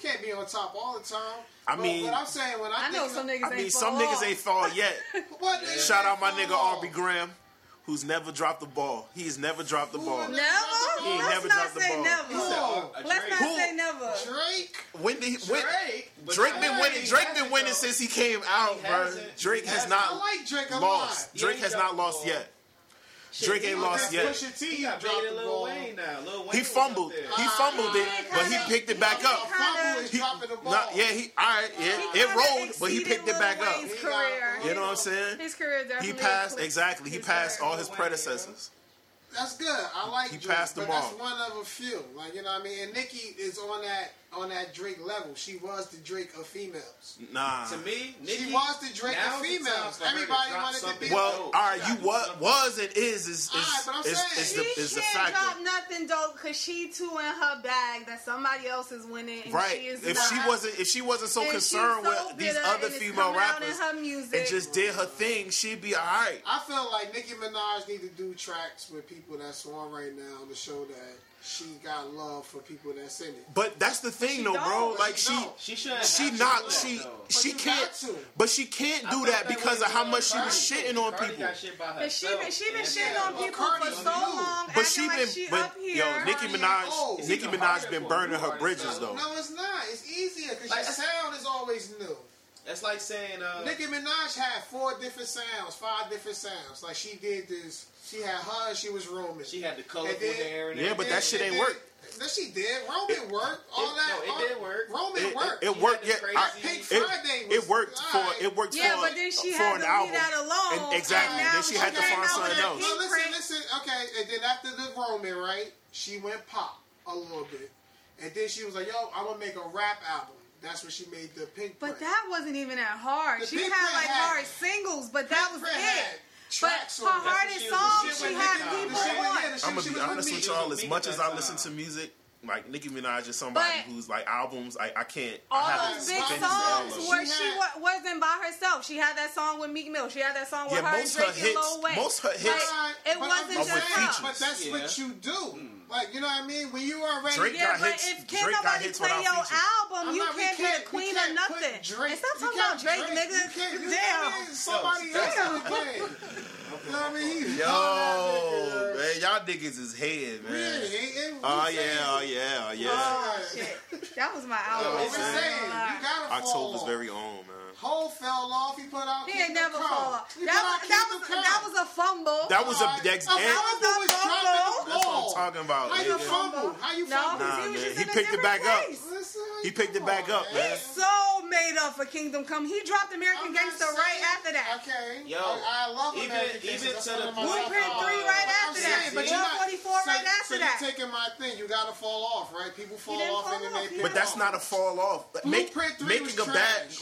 Can't be on top all the time. But I'm saying when I know some niggas. Some niggas ain't fall yet. What niggas? Shout out my nigga Aubrey Graham, who's never dropped the ball. He's never dropped the ball. Never. He ain't never dropped the ball. Let's not say never. Drake. Drake been winning. Drake been winning since he came out, bro. Drake has not lost. Drake has not lost yet. Drake ain't lost yet. He got baited Lil Wayne now. He fumbled. He fumbled it, but he picked it back up. It rolled, but he picked it back up. You know what I'm saying? His career definitely. He passed exactly. He passed all his predecessors. That's good. I like Drake. He passed them all. That's one of a few. Like, you know what I mean? And Nicki is on that Drake level. She was the Drake of females. Nah. To me, Nicki, she was the Drake of females. Everybody wanted to be. Well, all right, you was and is the factor. She can't drop nothing dope because she too in her bag that somebody else is winning. And right. If she wasn't so concerned with these other female rappers and just did her thing, she'd be all right. I feel like Nicki Minaj need to do tracks with people that's on right now to show that she got love for people that's in it. But that's the thing, she though, bro. Like she can't do that because of how much she was shitting on people. She been shitting on people for so long. But up here. Yo, Nicki Minaj been burning her bridges though. No, it's not. It's easier because your sound is always new. That's like saying Nicki Minaj had 5 different sounds. Like she did this. She had her and she was Roman. She had the colorful hair and everything. Yeah, but that shit ain't work. No, she did. Roman worked. All that. No, it did work. Roman worked. It worked. Yeah, Pink Friday was. It worked for. It worked for. Yeah, but then she had to leave that alone. Exactly. Then she had to find something else. So listen. Okay, and then after the Roman, right? She went pop a little bit, and then she was like, "Yo, I'm gonna make a rap album." That's when she made the Pink Print. But that wasn't even that hard. She had like hard singles, but that was it. But her hardest song, she had people on. I'm going to be honest with y'all. As much as I listen to music, like Nicki Minaj is somebody who's like albums, I can't. All those big songs where she wasn't by herself. She had that song with Meek Mill. She had that song with her and Drake and Lil Wayne. Most her hits. It wasn't just her. But that's what you do. Like, you know what I mean? When you already... Drake got hits. If can't nobody play your album, you can't be the queen or nothing. And stop talking about Drake, nigga. Damn. Somebody else is playing. You know what I mean? Yo, man. Y'all niggas is head, man. Really? Oh, yeah. Oh, shit. That was my album. Yo, you gotta fall off. October's very own, man. Whole fell off. He put out. He ain't never fall off. That was a fumble. That was a fumble. That's what I'm talking about. How you fumble? He picked it back up. He picked it back up, man. He's so made up for Kingdom Come. He dropped American Gangster right after that. Okay. Yo, I love it. Even to the Blueprint 3 right after that. 144 right after that. So you're taking my thing. You gotta fall off, right? People fall off and then they. But that's not a fall off. Blueprint 3 was trash.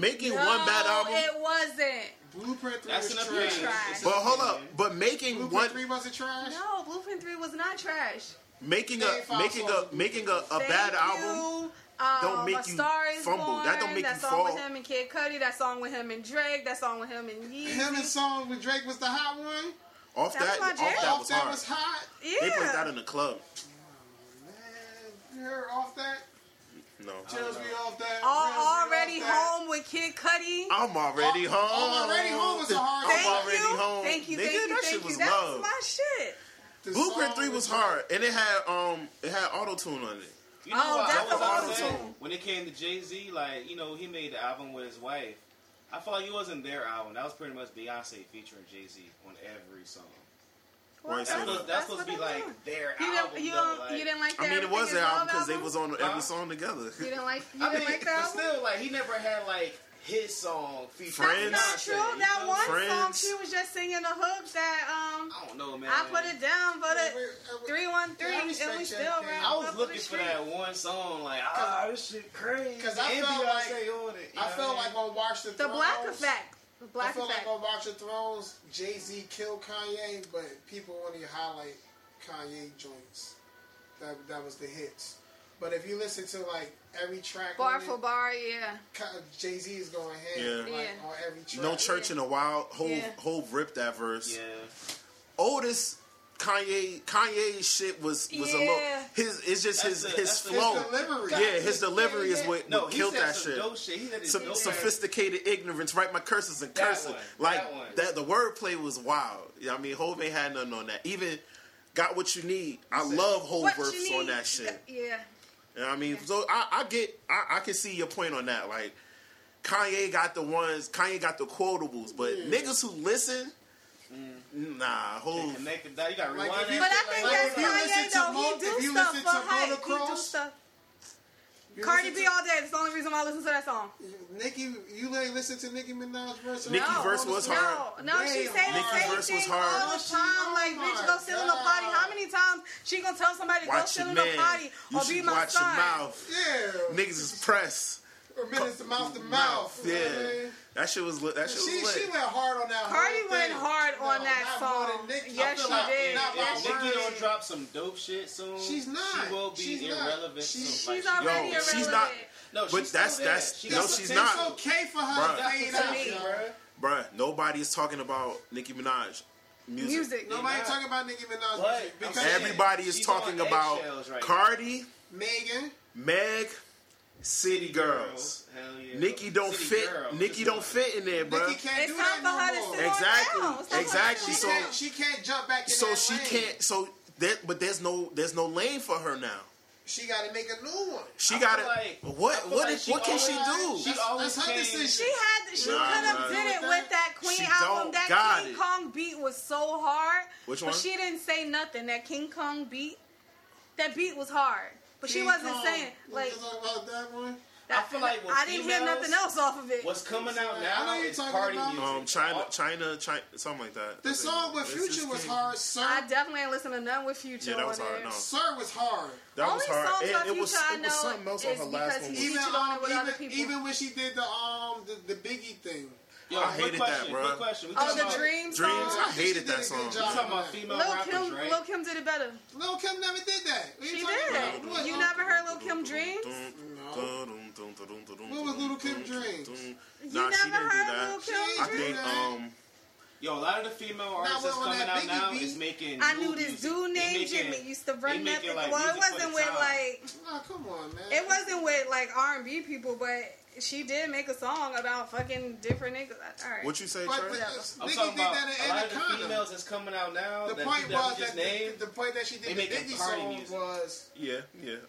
Making one bad album. No, it wasn't. Blueprint 3 was trash. But hold up. But making Blueprint one. Blueprint 3 wasn't trash? No, Blueprint 3 was not trash. Making a bad album don't make you fumble. That don't make you fall. That song with him and Kid Cudi. That song with him and Drake. That song with him and Yeezy. Him and song with Drake was the hot one? Off That was hot? Yeah. They played that in the club. Oh, man. You heard Off That? No. Already Home with Kid Cudi. I'm Already Home. Already Home was a hard one. Thank you. That was my shit. Blueprint 3 was hard, and it had auto-tune on it. You know that's the auto-tune. When it came to Jay-Z, like, he made the album with his wife. I feel like it wasn't their album. That was pretty much Beyonce featuring Jay-Z on every song. Well, that's supposed to be like their album. You didn't like that? I mean, it was their album because they was on every song together. You didn't like that? But still, like, he never had, like, his song featuring Friends. That's not true. That one song, she was just singing the hook that, I don't know, man. I put it down for the 313, and we still around. I was looking for that one song, like, ah, this shit crazy. Because I felt like, on Watch the Thrones. The Black Effect. I feel like on Watch the Thrones, Jay-Z killed Kanye, but people only highlight Kanye joints. That was the hits. But if you listen to, like, every track... Bar for bar, yeah. Jay-Z is going ahead on every track. No Church in the Wild. Hov ripped that verse. Yeah. Otis... Kanye's shit was a little. It's just his flow. His delivery. Yeah, his delivery is what killed that shit. Sophisticated ignorance. Write my curses and cursing. Like that. The wordplay was wild. You know what I mean? Hov ain't had nothing on that. Even Got What You Need. I love Hov verse on that shit. Yeah. You know what I mean? Yeah. So I can see your point on that. Like Kanye got the quotables, but niggas who listen. Nah, Hov. But I think that's Kanye though. He do stuff for hype. He do stuff. Cardi B all day. That's the only reason why I listen to that song. Nicki, you ain't listen to Nicki Minaj's verse? Nicki's verse was hard. No, she said the same thing all the time. Like, bitch, go sit in the potty. How many times she gonna tell somebody go sit in the potty or be my son? Watch your mouth. Yeah, niggas is pressed. Or minutes to mouth to mouth. Yeah. That shit was lit. She went hard on that. Cardi went hard on that song. Yes, she did. Nicki don't drop some dope shit soon. She's not. She will be irrelevant. She's already irrelevant. She's not. No, but that's no, she's not. It's okay for her to bruh, nobody is talking about Nicki Minaj music. Nobody talking about Nicki Minaj music because everybody is talking about Cardi, Meg. City Girls. Hell yeah. Nicki don't fit. Nicki don't fit in there, bro. Nicki can't do that no more. Exactly. She can't jump back in that lane. But there's no lane for her now. She got to make a new one. She got to. What can she do? She could have did it with that Queen album. That King Kong beat was so hard. Which one? But she didn't say nothing. That King Kong beat. That beat was hard. But she wasn't saying, like... About that one? I feel like I didn't hear nothing else off of it. What's coming out now is party music. China, something like that. The song with Future was hard, Sir. I definitely ain't listening to nothing with Future. Yeah, that was hard. No. Sir was hard. That was hard. It was something else on her last one. Even when she did the Biggie thing. Yo, I hated that, bro. The Dreams song? I hated that song. You're talking about female rappers, right? Lil' Kim did it better. Lil' Kim never did that. She did. You never heard Lil' Kim Dreams? No. What was Lil' Kim Dreams? Nah, she didn't do that. I think, a lot of the female artists that's coming out now is making... I knew this dude named Jimmy used to run that. Well, it wasn't with, like... Nah, come on, man. It wasn't with, like, R&B people, but... She did make a song about fucking different niggas. All right. What you say, Trey? I'm talking about a lot of the females that's coming out now. The point was that the point that she did the Nicki song music. Was... Yeah,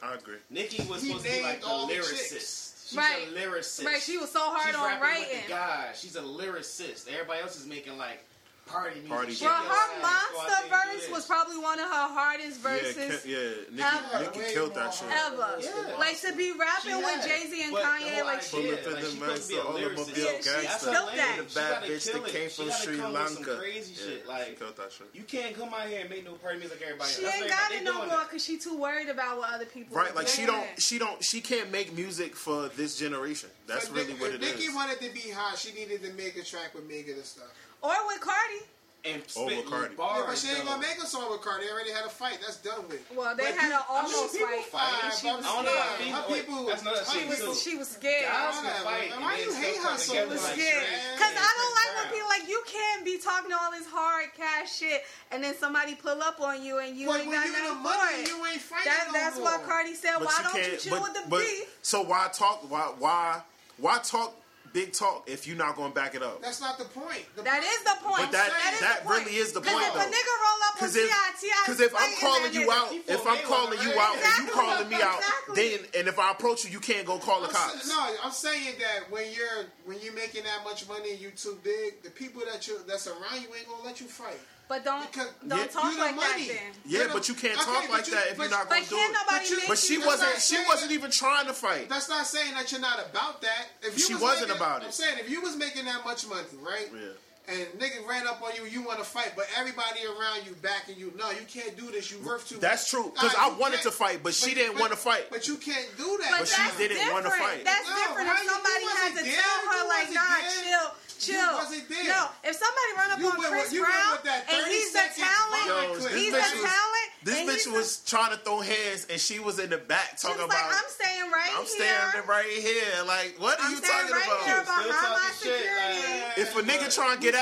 I agree. Nicki was supposed to be like a lyricist. She's a lyricist. Right, she was so hard on writing. She's a lyricist. Everybody else is making like party music. Well, her Monster verse was probably one of her hardest verses. Nicki killed that shit. Ever. Yeah. Like to be rapping with Jay-Z and Kanye, like she did. Like, she must be a lyricist. She killed that. She gotta kill it. She gotta come with some crazy shit. Like, you can't come out here and make no party music like everybody else. She ain't got it no more because she too worried about what other people. Right, like she can't make music for this generation. That's really what it is. If Nicki wanted to be hot, she needed to make a track with Mega and stuff. Or with Cardi. With Cardi. Bars, but she ain't going to make a song with Cardi. They already had a fight. That's done with. Well, they had an almost fight. She was scared. She was scared. Why you hate her so much? Because I don't like when people like, you can't be talking all this hard cash shit and then somebody pull up on you and you ain't got nothing for it. You ain't fighting no more. That's why Cardi said, why don't you chill with the beef? So why talk? Why talk? big talk if you're not going to back it up. That's not the point. That is the point. But that really is the point. Because if a nigga roll up with T.I. Because if I'm calling you out, and you calling me out, then and if I approach you, you can't go call the cops. No, I'm saying that when you're making that much money, and you too big. The people that's around you ain't gonna let you fight. But don't talk like that then. Yeah, but you can't talk like that if you're not going to do it. But she wasn't even trying to fight. That's not saying that you're not about that. If she wasn't about it. I'm saying if you was making that much money, right? Yeah. And nigga ran up on you, you want to fight, but everybody around you backing you. No, you can't do this. You worth too much. That's true. Because I wanted to fight, but she didn't want to fight. But you can't do that. But she didn't want to fight. That's different. If somebody has to tell her, like, nah, chill. No, if somebody run up on Chris Brown and he's a talent. This bitch was trying to throw hands and she was in the back talking about. I'm staying right here. I'm standing right here. Like, what are you talking about? If a nigga trying to get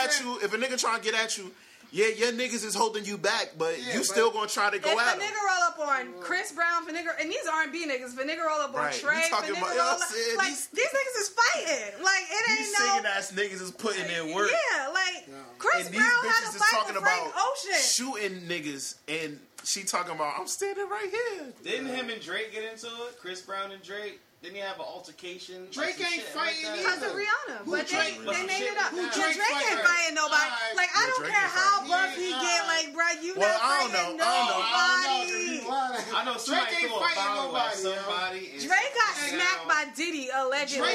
at you, yeah, your niggas is holding you back, but you still gonna try to go at him. If a nigga roll up on Chris Brown, and these R&B niggas, if a nigga roll up on Trey, these niggas is fighting. Like, it ain't these singing ass niggas is putting in work. Yeah, like, Chris Brown had to fight with Frank Ocean. Shooting niggas, and she talking about, I'm standing right here. Didn't him and Drake get into it? Chris Brown and Drake? Didn't he have an altercation? Drake ain't fighting either. Because of Rihanna. But they made it up. Drake ain't fighting nobody. Like, I don't care how buff he get. Like, bro, you not fighting nobody. I know Drake ain't fighting nobody. Drake got smacked by Diddy, allegedly.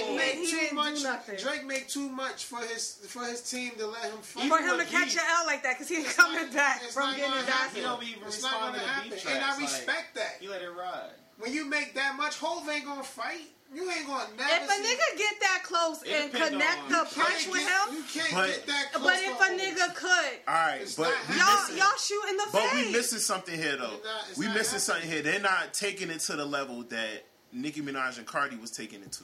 Drake made too much for his team to let him fight. For him to catch an L like that, because he ain't coming back from getting a document. It's not going to happen. And I respect that. You let it ride. When you make that much, Hov ain't gonna fight. You ain't gonna never. If a nigga get that close and connect the punch with him, you can't get that close. But if a nigga could, all right. But y'all shooting the face. But we missing something here though. We missing something here. They're not taking it to the level that Nicki Minaj and Cardi was taking it to.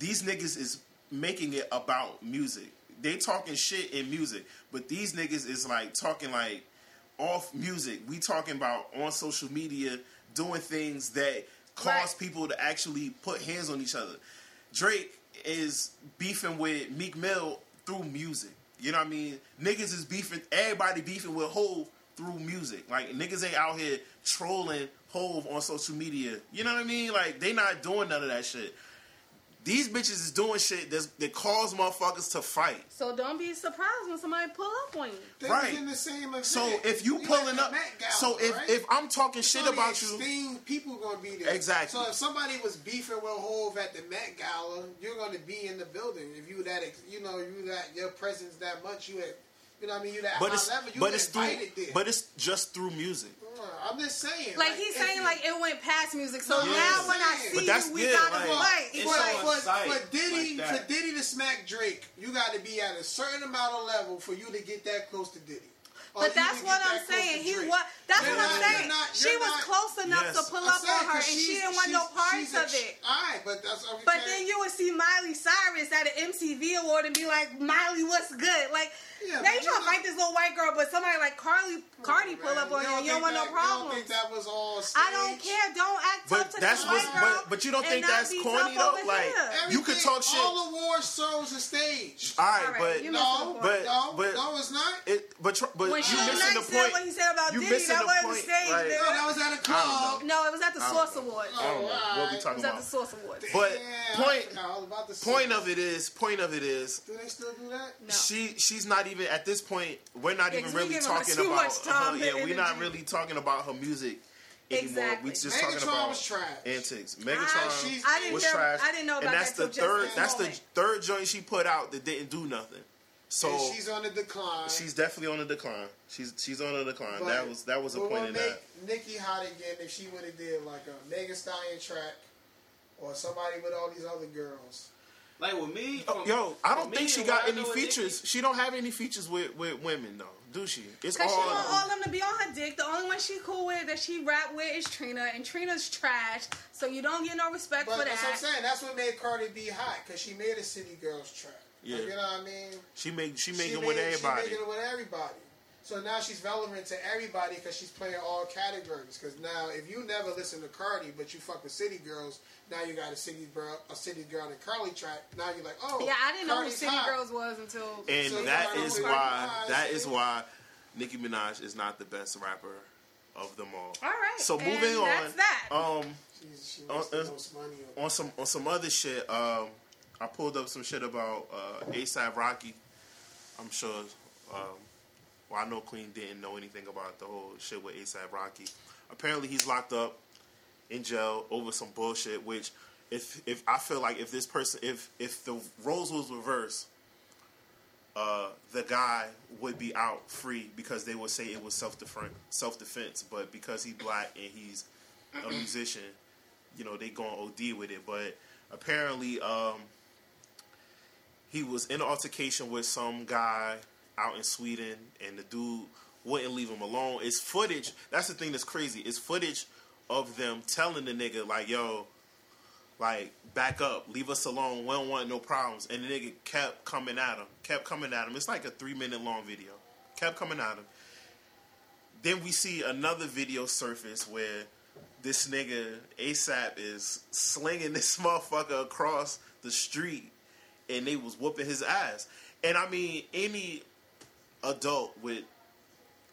These niggas is making it about music. They talking shit in music, but these niggas is like talking like off music. We talking about on social media. Doing things that cause people to actually put hands on each other. Drake is beefing with Meek Mill through music. You know what I mean? Niggas is beefing, everybody beefing with Hov through music. Like, niggas ain't out here trolling Hov on social media. You know what I mean? Like, they not doing none of that shit. These bitches is doing shit that cause motherfuckers to fight. So don't be surprised when somebody pull up on you. They right. In the same event. So if you pulling up, if I'm talking shit about you, people gonna be there. Exactly. So if somebody was beefing with Hov at the Met Gala, you're gonna be in the building. If you that, you that your presence that much, you had, you know what I mean, you that high level, you invited there. But it's just through music. I'm just saying. Like he's saying, like it went past music. So now when I see you, we gotta fight. For Diddy to smack Drake, you got to be at a certain amount of level for you to get that close to Diddy. But that's what I'm saying. She was close enough to pull up on her, and she didn't want no parts of it. All right, but that's okay. But then you would see Miley Cyrus at an MTV award and be like, "Miley, what's good?" Like, now you trying to fight this little white girl, but somebody like Cardi pull up on you, and you don't want no problem. I don't think that was all staged. I don't care. Don't act tough to this white girl. But you don't think that's corny though? Like, you could talk shit. All award shows are staged. All right, but no, it's not. You missing the point. What he said about Diddy, that wasn't staged. Right. No, that was at a club. No, it was at the Source Award. What we talking about? It was at the Source Award. But point of it is. Do they still do that? No. She's not even at this point. We're not even really talking about. We're not really talking about her music. Exactly. We just talking about was trash. Antics. Megatron was trash. I didn't know about that. And that's the third joint she put out that didn't do nothing. So and she's on the decline. She's definitely on the decline. She's on the decline. But that was a point in that. Nicki hot again if she would have did like a Megan Stallion track or somebody with all these other girls. Like with me, I don't think she got any features. Nicki. She don't have any features with women though. Do she? It's all. Cause she want all of them to be on her dick. The only one she cool with that she rap with is Trina, and Trina's trash. So you don't get no respect for that. That's what I'm saying. That's what made Cardi B hot because she made a City Girls track. Yeah. Like, you know what I mean? She made it with everybody. She made it with everybody. So now she's relevant to everybody because she's playing all categories. Because now, if you never listen to Cardi, but you fuck with City Girls, now you got a City Girl and a Cardi track. Now you're like, oh, yeah, I didn't know who City Girls was until. And so that is why Nicki Minaj is not the best rapper of them all. All right. So moving on. That's that. She makes the most money on some other shit. I pulled up some shit about A$AP Rocky. I'm sure. I know Queen didn't know anything about the whole shit with A$AP Rocky. Apparently, he's locked up in jail over some bullshit. Which, if I feel like if this person, if the roles was reversed, the guy would be out free because they would say it was self defense. But because he's black and he's a musician, you know, they going OD with it. But apparently, he was in an altercation with some guy out in Sweden, and the dude wouldn't leave him alone. It's footage. That's the thing that's crazy. It's footage of them telling the nigga, like, yo, like, back up. Leave us alone. We don't want no problems. And the nigga kept coming at him. It's like a 3-minute long video. Kept coming at him. Then we see another video surface where this nigga, A$AP, is slinging this motherfucker across the street, and they was whooping his ass. And, I mean, any adult with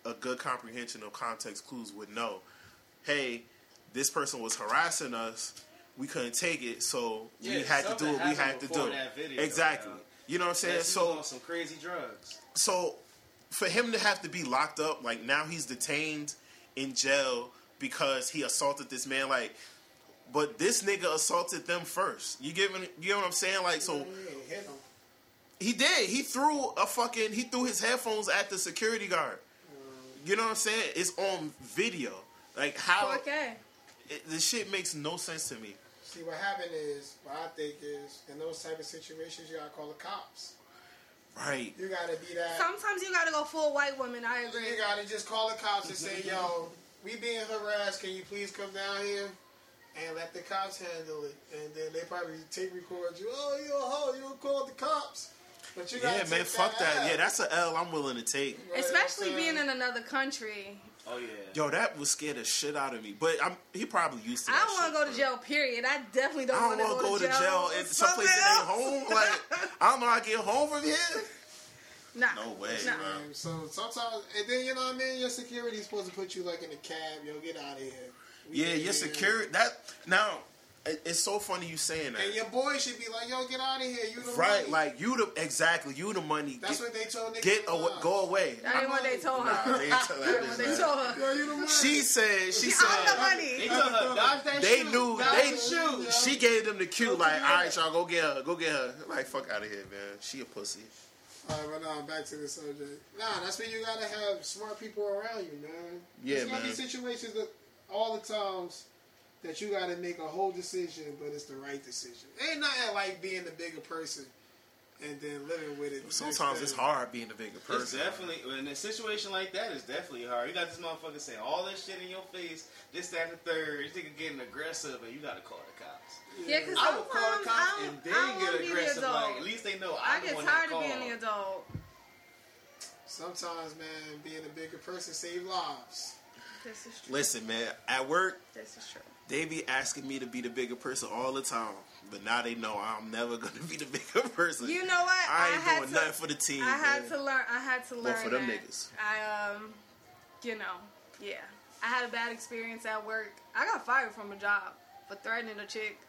a good comprehension of context clues would know, hey, this person was harassing us, we couldn't take it, so we had to do what we had to do. Exactly. You know what I'm saying? Yeah, so on some crazy drugs. So for him to have to be locked up, like, now he's detained in jail because he assaulted this man, like, but this nigga assaulted them first. You know what I'm saying? Like, so he did. He threw his headphones at the security guard. You know what I'm saying? It's on video. Like, how... Okay. This shit makes no sense to me. See, what happened is, what I think is, in those type of situations, you gotta call the cops. Right. You gotta be that... Sometimes you gotta go full white woman, I agree. You gotta just call the cops and say, yo, we being harassed, can you please come down here? And let the cops handle it. And then they probably tape record you. Oh, you a hoe, you called the cops. But you gotta take fuck that. Yeah, that's an L I'm willing to take. Right, especially being in another country. Oh, yeah. Yo, that would scare the shit out of me. But he probably used to. I don't want to go to jail, period. I definitely don't want to go to jail. It's someplace that ain't home. Like, I'm not getting home from here. Nah. No way, nah. Man. So sometimes, and then, you know what I mean? Your security's supposed to put you, like, in a cab. Yo, get out of here. Your security. Now, it's so funny you saying that. And your boy should be like, yo, get out of here. You the right, money. Like, you the money. That's what they told Nicki. Go away. That ain't what they told her. She said, I'm the money. They told her, dodge that shoe. She gave them the cue, like, all right, y'all, go get her. Like, fuck out of here, man. She a pussy. All right, but now back to the subject. Nah, that's when you gotta have smart people around you, man. Yeah, man. There's gonna be situations that all the times that you gotta make a whole decision, but it's the right decision. Ain't nothing like being the bigger person and then living with it. Sometimes it's hard being the bigger person. It's definitely, in a situation like that, it's definitely hard. You got this motherfucker saying all this shit in your face, this, that, and the third. This nigga getting aggressive, and you gotta call the cops. Yeah, because I would call the cops and then get aggressive. Like, at least they know I get tired of being the adult. Sometimes, man, being a bigger person saves lives. This is true. Listen, man, at work, this is true. They be asking me to be the bigger person all the time, but now they know I'm never gonna be the bigger person. You know what? I ain't doing nothing for the team. I had to learn. But for them niggas. I had a bad experience at work. I got fired from a job for threatening a chick,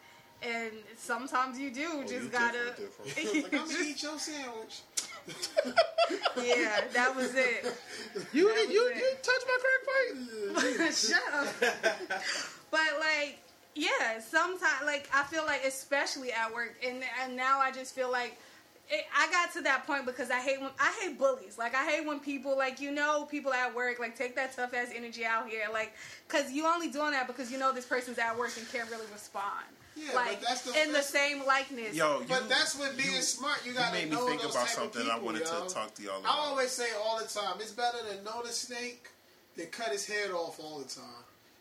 and sometimes you do gotta. Different. Like, I'm gonna eat your sandwich. Yeah, that was it. You touched my crack pipe. Shut up. But like, yeah, sometimes, like, I feel like, especially at work, and now I just feel like I got to that point because I hate bullies. Like, I hate when people, like, you know, people at work, like, take that tough ass energy out here, like, because you only doing that because you know this person's at work and can't really respond. Yeah, like, but that's the same likeness. Yo, but that's what being smart. You gotta know those type of people. You made me think about something I wanted to talk to y'all about. I always say all the time, it's better to know the snake than cut his head off all the time.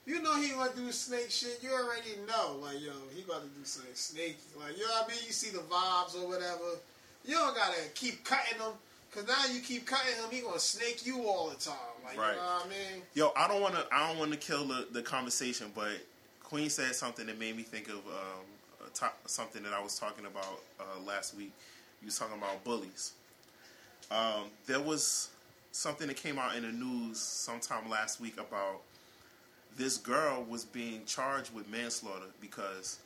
You know he gonna do snake shit. You already know, like, yo, he about to do something snaky. Like, you know what I mean? You see the vibes or whatever. You don't gotta keep cutting them. Because now you keep cutting him, he gonna snake you all the time. Like, right. You know what I mean? Yo, I don't wanna kill the conversation, but Queen said something that made me think of something that I was talking about last week. You was talking about bullies. There was something that came out in the news sometime last week about this girl was being charged with manslaughter because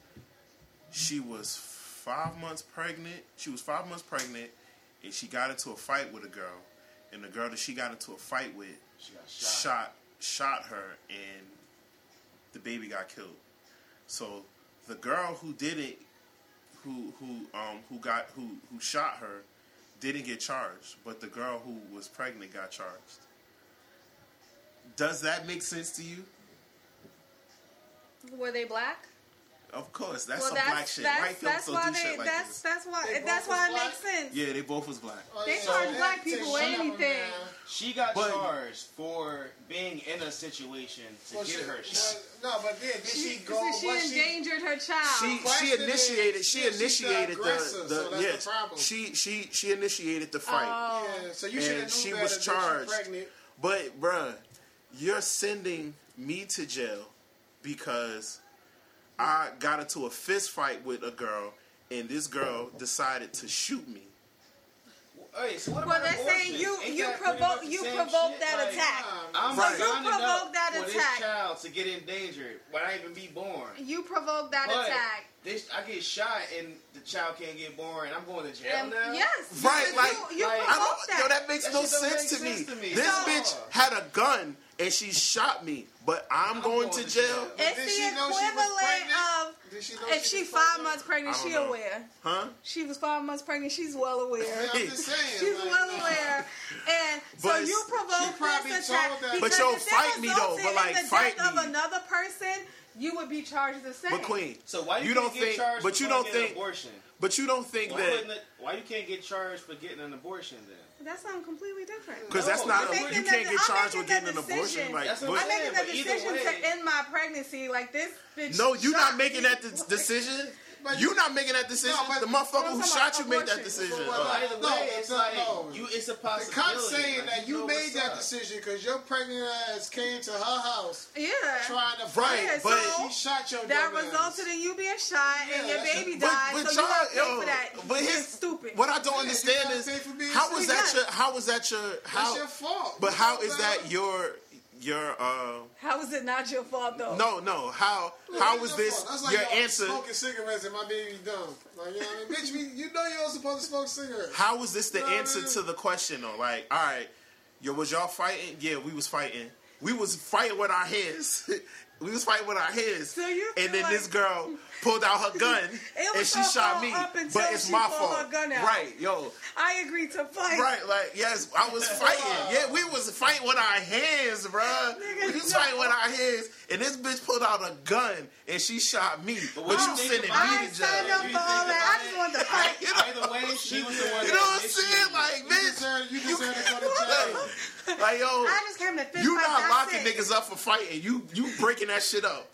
she was 5 months pregnant. And she got into a fight with a girl, and the girl that she got into a fight with shot her, and the baby got killed. So the girl who did it, who shot her, didn't get charged, but the girl who was pregnant got charged. Does that make sense to you? Were they black? Of course, that's black shit. That's why it makes sense. Yeah, they both was black. They charge black people with anything. She got charged for being in a situation to get her shot. No, but then did she go? She endangered her child. She initiated the She initiated the fight. Yeah, so you should have known that she was charged. But bruh, you're sending me to jail because I got into a fist fight with a girl, and this girl decided to shoot me. Hey, so what about abortion? Well, they're saying you provoked that attack. You provoked that attack. For this child to get endangered when I even be born. You provoked that attack. I get shot and the child can't get born and I'm going to jail now? Yes. Right, you provoked that. Yo, that makes no sense to me. This bitch had a gun and she shot me, but I'm going to jail? It's the equivalent of... If she's 5 months pregnant, she aware. Huh? She was 5 months pregnant, she's well aware. Yeah, I'm just saying. She's well aware. And so you provoked this attack. But yo, fight me though. But like, fight me. If the death of another person, you would be charged the same. But Queen, so why you can't get charged for getting an abortion then? That's something completely different. Because you can't get charged with getting an abortion. Like, I'm making the decision to end my pregnancy. Like this bitch. No, you're not making that decision. You're not making that decision. The motherfucker who shot you made that decision. It's a possibility. The cop's saying that you made that decision because your pregnant ass came to her house. Yeah. Trying to fight. But he shot your baby. That resulted in you being shot and your baby died. So you got to pay for that. But it's stupid. What I don't understand is how was that your fault? But how is that your how is it not your fault though? No. How was this that's like your answer? Smoking cigarettes and my baby's dumb. Like, you know what I mean? Bitch, you know you don't supposed to smoke cigarettes. How was this the answer to the question though? Like, all right, was y'all fighting? Yeah, we was fighting. We was fighting with our hands. So and then this girl pulled out her gun and she shot me. But it's my fault. Right, yo. I agreed to fight. Right, like, yes, I was fighting. Yeah, we was fighting with our hands, bruh. We was fighting with our hands. And this bitch pulled out a gun and she shot me. But you sending me to jail. I didn't sign up for all that. I just wanted to fight. Either way, she was the one. You know what I'm saying? Like, bitch. You deserve to go to jail. Like, yo, I just came to fist you not locking niggas up for fighting. You breaking that shit up.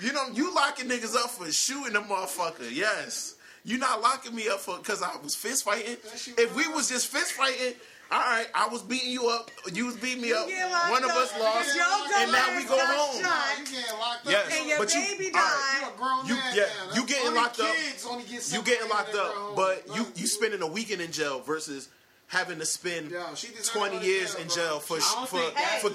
You know, you locking niggas up for shooting a motherfucker. Yes. You not locking me up for because I was fist fighting. If we was just fist fighting, all right, I was beating you up. You was beating me up. One of us lost. And now we go home. You getting locked up. Yes. And your baby died. You getting locked up. You getting locked up. But you spending a weekend in jail versus... having to spend 20 years in jail for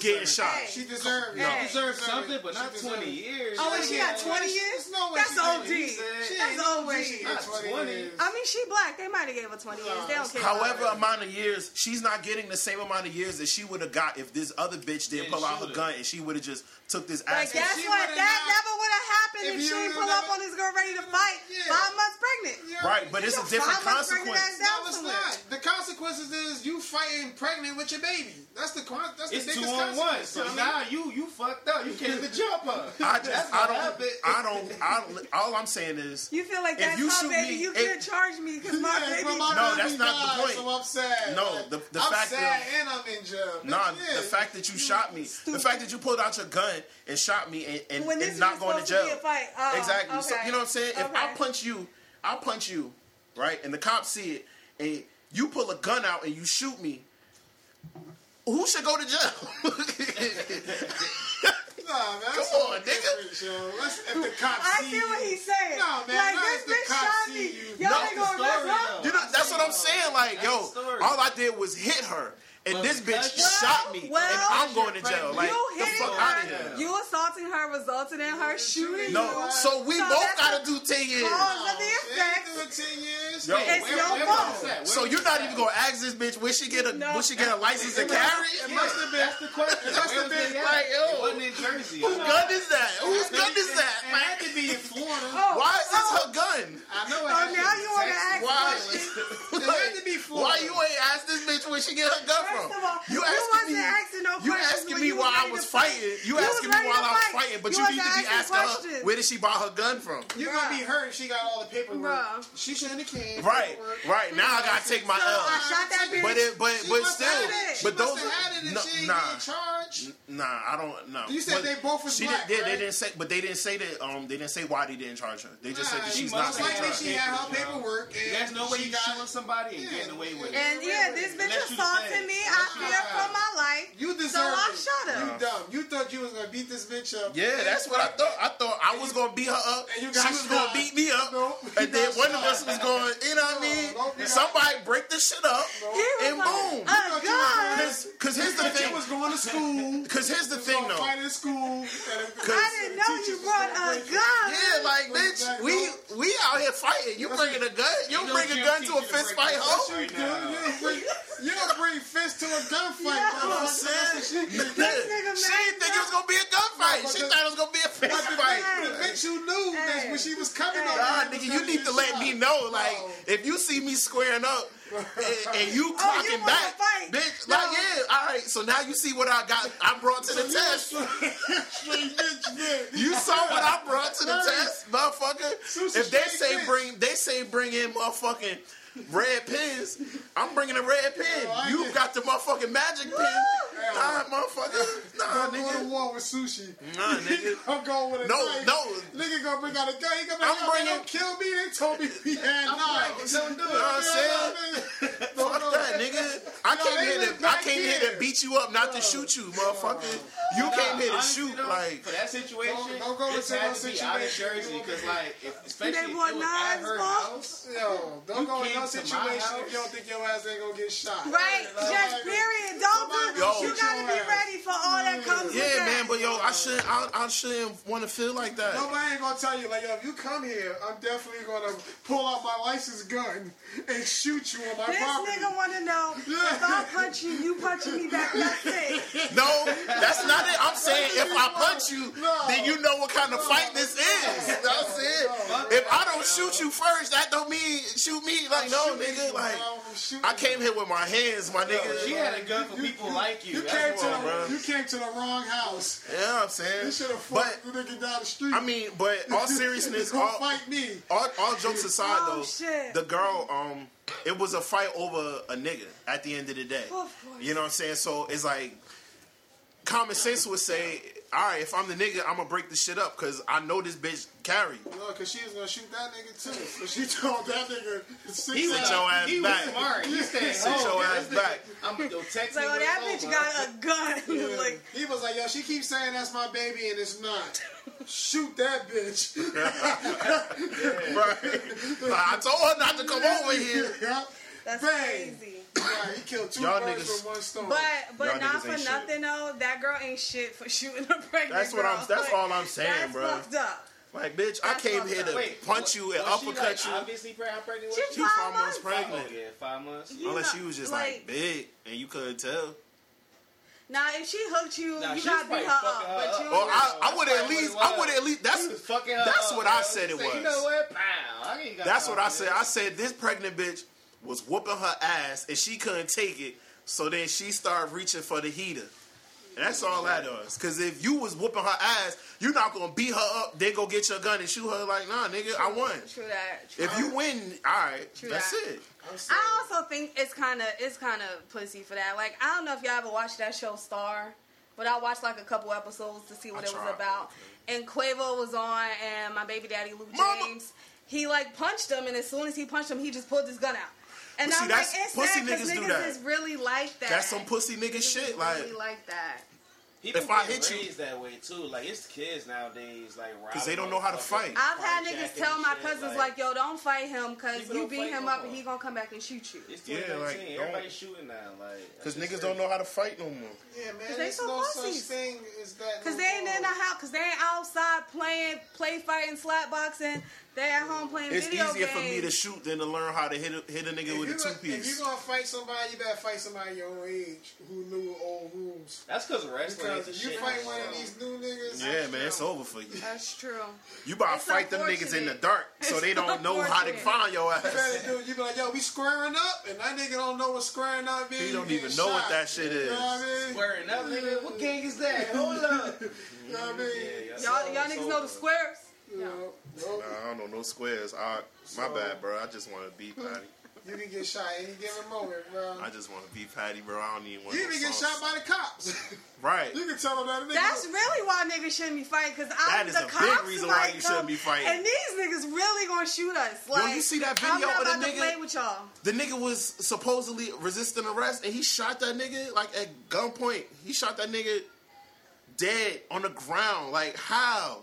getting shot. She deserved it. She deserves something, but not 20 years. Oh, and she got 20 years? No, that's OD. That's old way. I mean, she black. They might have gave her 20 years. They don't care. However amount of years, she's not getting the same amount of years that she would have got if this other bitch didn't pull out her gun and she would have just took this ass. Like, guess what? That never would have happened if she didn't pull up on this girl ready to fight 5 months pregnant. Right, but it's a different consequence. No, it's not. The consequences is you fighting pregnant with your baby. That's the biggest consequence. So now you fucked up. You can't even jump her. All I'm saying is you feel like that's how baby. You can't charge me because my baby. No, that's not the point. So I'm sad. No, the fact that I'm sad and I'm in jail. The fact that you shot me, the fact that you pulled out your gun and shot me, and not going to jail. Exactly. So you know what I'm saying? If I punch you, right, and the cops see it and. you pull a gun out and you shoot me, who should go to jail? Nah, man. Come on, nigga. Yo. If the cops I see what he's saying. Nah, man. Like, this bitch shot me. Y'all ain't gonna let her. You know, that's what I'm saying. Like, yo, all I did was hit her. And this bitch shot me. Well, and I'm going to jail. Like, the fuck out of here. You assaulting her resulted in her shooting you. No, so we both got to do 10 years. It's your fault. So you're not even going to ask this bitch, will she get a license to carry? It must have been. That's the question. It must have been like, yo. It wasn't in Jersey. Whose gun is that? Whose gun is that? It had to be in Florida. Why is this her gun? I know. Oh, now you want to ask why? It had to be Florida. Why you ain't ask this bitch when she get her gun? First of all, you asking me why I was fighting. You asking me why I was fighting, but you need to be asking her, where did she buy her gun from? You're going to be hurt if she got all the paperwork. Bruh. She shouldn't have came. Right, right. Now I got to take my L. I shot that bitch. But she didn't get charged. You said they both was black, right? They didn't say why they didn't charge her. They just said that she's not being charged. She had her paperwork. There's no way you shooting somebody and getting away with it. And yeah, this bitch assaulted me. I fear for my life. You deserve it. So I shut up. You dumb. You thought you was gonna beat this bitch up. Yeah, that's what I thought. I thought I was gonna beat her up. And she was gonna beat me up. And then one of us was going, you know what I mean? Somebody break this shit up. And boom. Because here's the thing. Was going to school. Because here's the thing, though. Fighting school. I didn't know you brought a gun. Yeah, like bitch, we out here fighting. You bringing a gun? You bring a gun to a fist fight, hoe? You don't bring fist to a gunfight. Yeah. You know what I'm saying? She didn't think it was gonna be a gunfight. She thought it was gonna be a fist fight. Bitch, you knew that when she was coming over. Nah, nigga, you need to let me know. Like, if you see me squaring up and you clocking back, bitch. No. Like, yeah, all right. So now you see what I got. I brought to the test. You saw what I brought to the test, motherfucker. If they say bring in motherfucking red pins, I'm bringing a red pin. Yo, you got the motherfucking magic pin. Nah, motherfucker. Nah, nigga. I'm going to war with sushi. Nah, nigga. I'm going with a knife. No, nigga going to bring out a gun. He going to don't kill me. They told me he had knives. Don't do it. You know what I'm saying? Fuck that, nigga. I came here to beat you up, not to shoot you, motherfucker. You came here to shoot. Like, for that situation, don't go into no situation out of Jersey, because, like, especially if it was at her house. Yo, don't go into situation if you don't think your ass ain't gonna get shot. Right, just period. You gotta be ready for all that comes with that. Yeah, man, but yo, I shouldn't want to feel like that. Nobody ain't gonna tell you, like, yo, if you come here, I'm definitely gonna pull out my licensed gun and shoot you on my property. This nigga wanna know if I punch you, you punching me back. That's it. No, that's not it. I'm saying if I punch you, then you know what kind of fight this is. That's it. If I don't shoot you first, that don't mean shoot me. Like, no, nigga, like, I came here with my hands, my nigga. She had a gun for people like you. You came to the wrong house. Yeah, you know what I'm saying? You should have fought the nigga down the street. I mean, but all seriousness, all jokes aside, though, shit. The girl, it was a fight over a nigga at the end of the day. You know what I'm saying? So it's like, common sense would say, all right, if I'm the nigga, I'm gonna break this shit up because I know this bitch carry. No, because she was gonna shoot that nigga too. So she told that nigga, "Sit your ass back." He was smart. He said, "Sit your ass back." I'm gonna text him. Like, that bitch got a gun. Yeah. Like, he was like, "Yo, she keeps saying that's my baby, and it's not." Shoot that bitch. Yeah. Right. I told her not to come over here. Yeah. That's crazy. Yeah, he killed two birds with one stone. But not for nothing, though. That girl ain't shit for shooting a pregnant girl. That's all I'm saying, that's bro. That's fucked up. Like, bitch, I came here to punch you and uppercut you. Obviously, pregnant. She was 5 months pregnant. Yeah, 5 months. Unless she was just like big and you couldn't tell. Now, if she hooked you, you gotta beat her up. But you I would at least. That's what I said it was. You know what? That's what I said. I said this pregnant bitch was whooping her ass and she couldn't take it, so then she started reaching for the heater. And that's all that does. Because if you was whooping her ass, you're not going to beat her up, then go get your gun and shoot her like, nah, nigga, I won. True that. True. If you win, all right, that's it. I also think it's kind of pussy for that. Like, I don't know if y'all ever watched that show Star, but I watched like a couple episodes to see what it was about. And Quavo was on, and my baby daddy, Luke James, he like punched him, and as soon as he punched him, he just pulled his gun out. And see, I'm like, it's pussy sad because niggas is really like that. That's some pussy nigga shit. Really like that. People if I hit you, that way too. Like it's kids nowadays, like because they don't know how to fight. I've had niggas tell my cousins like, "Yo, don't fight him because you beat him up and he gonna come back and shoot you." It's 2019. Like everybody's shooting now, like because niggas don't know how to fight no more. Yeah, man, there's no such thing as that. Because they ain't in the house, because they ain't outside playing, play fighting, slap boxing. They at home playing video games. It's easier for me to shoot than to learn how to hit a nigga with a two-piece. If you're going to fight somebody, you better fight somebody your own age who knew old rules. That's because of wrestling. Because if you fight one of these new niggas... Yeah, man, it's over for you. That's true. You about to fight them niggas in the dark so they don't know how to find your ass. You be like, yo, we squaring up? And that nigga don't know what squaring up is. He don't even know what that shit is. You know what I mean? Squaring up, nigga? What gang is that? Hold up. You know what I mean? Y'all niggas know the squares? No. Nah, I don't know no squares. My bad, bro. I just want to be Patty. You can get shot any given moment, bro. I just want to be Patty, bro. I don't even want to. You can get shot by the cops. Right. You can tell them that. That's really why niggas shouldn't be fighting, because I'm the cops. That is a big reason why you shouldn't be fighting. And these niggas really gonna shoot us. Like, yo, you see that video of the nigga? I'm not about to play with y'all. The nigga was supposedly resisting arrest, and he shot that nigga like at gunpoint. He shot that nigga dead on the ground. Like how?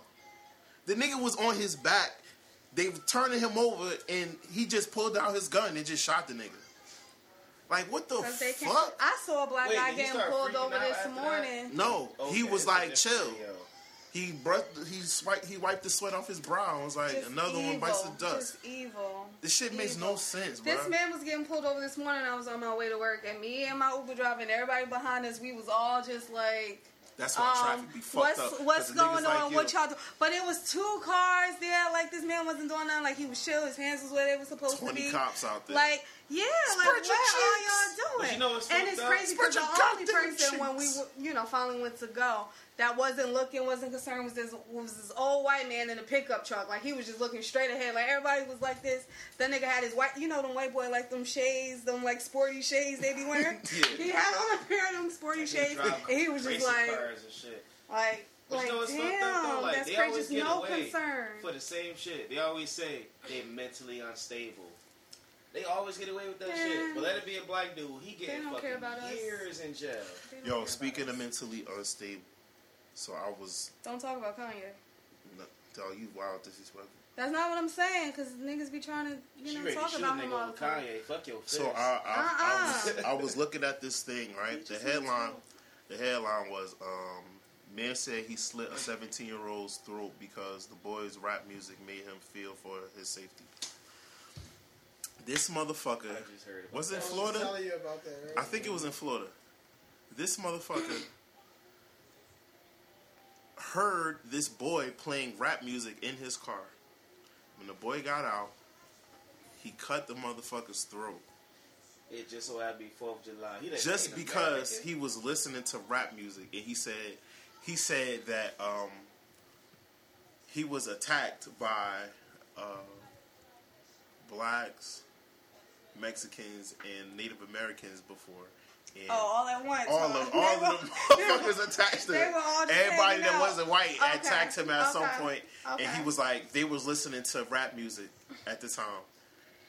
The nigga was on his back. They were turning him over, and he just pulled out his gun and just shot the nigga. Like, what the fuck? I saw a black guy getting pulled over this morning. That? No, okay, he was like, chill. Video. He wiped the sweat off his brow. I was like, just another evil. One bites the dust. Just evil. This shit makes no sense, bro. This man was getting pulled over this morning. I was on my way to work, and me and my Uber driver and everybody behind us, we was all just like... That's why traffic be fucked up. What's going on? Like, what y'all do? But it was two cars there. Like, this man wasn't doing nothing. Like, he was chill. His hands was where they were supposed to be. 20 cops out there. Like, yeah. Spread like, what are y'all doing? You know, it's crazy because the only person cheeks. When we, finally went to go that wasn't looking, wasn't concerned was this old white man in a pickup truck. Like, he was just looking straight ahead. Like, everybody was like this. That nigga had his white, them white boy, like them shades, them like sporty shades they be wearing. Yeah. He had on a pair of them sporty shades. And he was just like, and shit. Like you know, it's damn, fucked up, like, that's they crazy. Always get no away concern for the same shit. They always say they're mentally unstable. They always get away with that shit. But let it be a black dude. He getting fucking years in jail. Yo, speaking of mentally unstable, so I was... Don't talk about Kanye. No, dog, you wild disrespectful. That's not what I'm saying, because niggas be trying to, talk about him all the time. Kanye, fuck your fist. So I was looking at this thing, right? The headline was, man said he slit a 17-year-old's throat because the boy's rap music made him feel for his safety. This motherfucker was in Florida. I was telling you about that, right? I think it was in Florida. This motherfucker heard this boy playing rap music in his car. When the boy got out, he cut the motherfucker's throat. It just so happened 4th of July. Just because he was listening to rap music, and he said that he was attacked by blacks, Mexicans, and Native Americans before. And all at once. All of them motherfuckers attached to him. Everybody that wasn't white attacked him at some point, and he was like, they was listening to rap music at the time.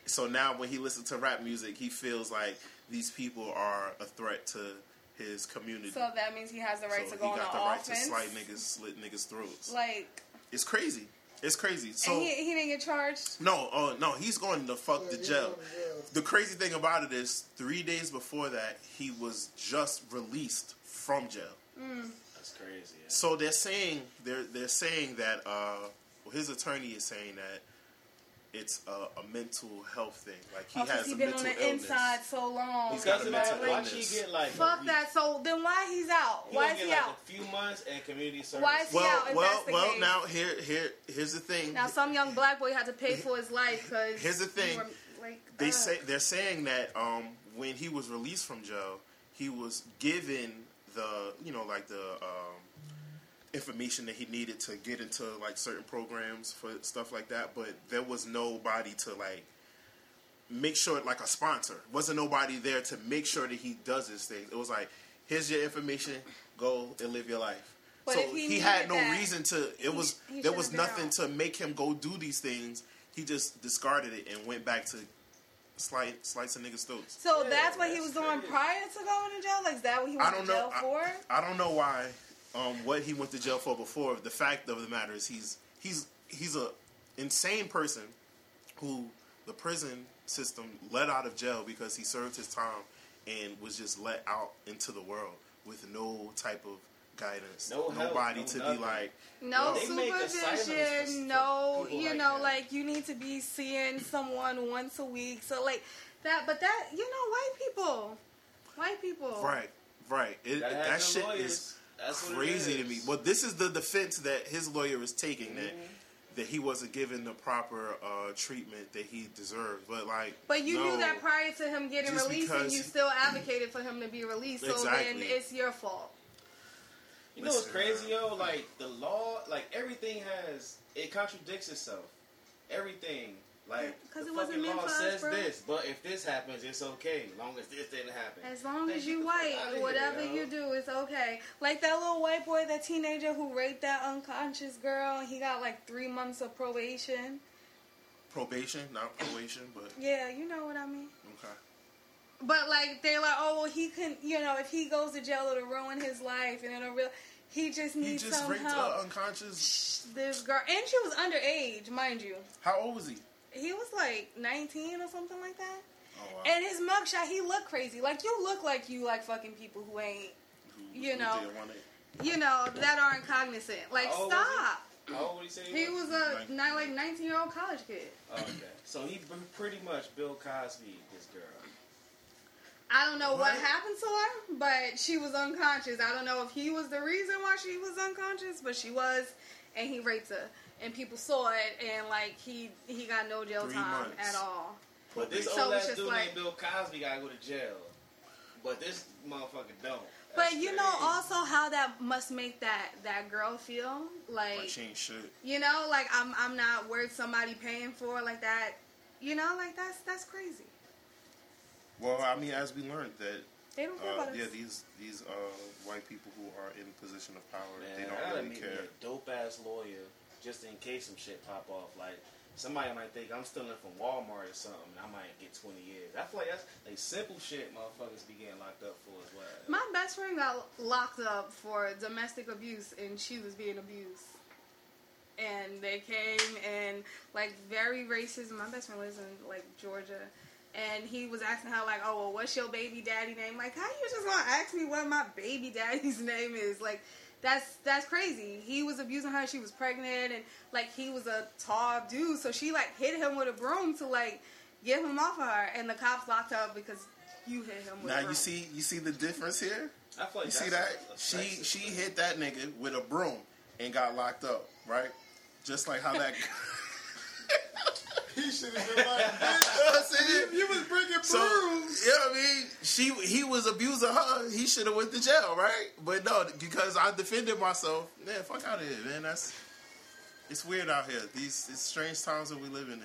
So now when he listens to rap music, he feels like these people are a threat to his community. So that means he has the right to go on offense? He got the right to slit niggas' throats. Like... It's crazy. So, and he didn't get charged? No, no, he's going to the jail. Yeah. The crazy thing about it is 3 days before that, he was just released from jail. Mm. That's crazy. Yeah. So they're saying that, his attorney is saying that it's a mental health thing. Like has a mental illness. He's been on the inside so long. He's got a mental illness. Fuck that. So then why he's out? Why is he out? A few months and community service. Why is he out? Well. Now here's the thing. Now some young black boy had to pay for his life because here's the thing. They're saying that when he was released from jail, he was given the information that he needed to get into like certain programs for stuff like that, but there was nobody to like make sure, like a sponsor. Wasn't nobody there to make sure that he does his things. It was like, here's your information, go and live your life. But so he had no reason to. There was nothing to make him go do these things. He just discarded it and went back to slicing niggas' throats. So that's what he was doing prior to going to jail? Like, is that what he went to jail for? I don't know why, what he went to jail for before. The fact of the matter is he's a insane person who the prison system let out of jail because he served his time and was just let out into the world with no type of guidance, no supervision, no, you know, like you need to be seeing someone once a week, so like that. But that, you know, white people, right. That shit is crazy to me. But this is the defense that his lawyer is taking, that he wasn't given the proper treatment that he deserved. But like, but you knew that prior to him getting released, and you still advocated for him to be released. So then it's your fault. You know what's crazy, yo? Like, the law, like, everything has, it contradicts itself. Everything. Like, the fucking law says this, but if this happens, it's okay. As long as this didn't happen. As long as you white, whatever you do, it's okay. Like that little white boy, that teenager who raped that unconscious girl, and he got, like, 3 months of probation. Probation? Not probation, but... Yeah, you know what I mean. Okay. But, like, they're like, oh, well, he couldn't, you know, if he goes to jail, it'll ruin his life, and it'll he just needs some help. He just raped her unconscious. This girl, and she was underage, mind you. How old was he? He was, like, 19 or something like that. Oh, wow. And his mugshot, he looked crazy. Like, you look like you like fucking people who ain't, that aren't cognizant. Like, stop. How old was he? He was a, 19-year-old college kid. Oh, okay. So he pretty much Bill Cosby, this girl. I don't know what happened to her, but she was unconscious. I don't know if he was the reason why she was unconscious, but she was, and he raped her. And people saw it, and, like, he got no jail time at all. But this old ass dude named Bill Cosby gotta go to jail. But this motherfucker don't. But you know also how that must make that girl feel. Like, she ain't shit. You know, like, I'm not worth somebody paying for like that. You know, like, that's crazy. Well, I mean, as we learned that, they don't care about us. These white people who are in a position of power, man, they don't really care. A dope ass lawyer, just in case some shit pop off. Like, somebody might think I'm stealing from Walmart or something, and I might get 20 years. I feel like that's like simple shit motherfuckers be getting locked up for as well. My best friend got locked up for domestic abuse, and she was being abused. And they came and, like, very racist. My best friend lives in, like, Georgia. And he was asking her, like, oh, well, what's your baby daddy name? Like, how you just gonna ask me what my baby daddy's name is? Like, that's crazy. He was abusing her. She was pregnant. And, like, he was a tall dude. So she, like, hit him with a broom to, like, get him off of her. And the cops locked her up because you hit him with a broom. Now, you see the difference here? I feel like you see that? She hit that nigga with a broom and got locked up, right? Just like how that... He should have been like, bitch, you was bringing brooms. So, you know what I mean? He was abusing her. He should have went to jail, right? But no, because I defended myself. Man, fuck out of here, man. It's weird out here. It's strange times that we live in.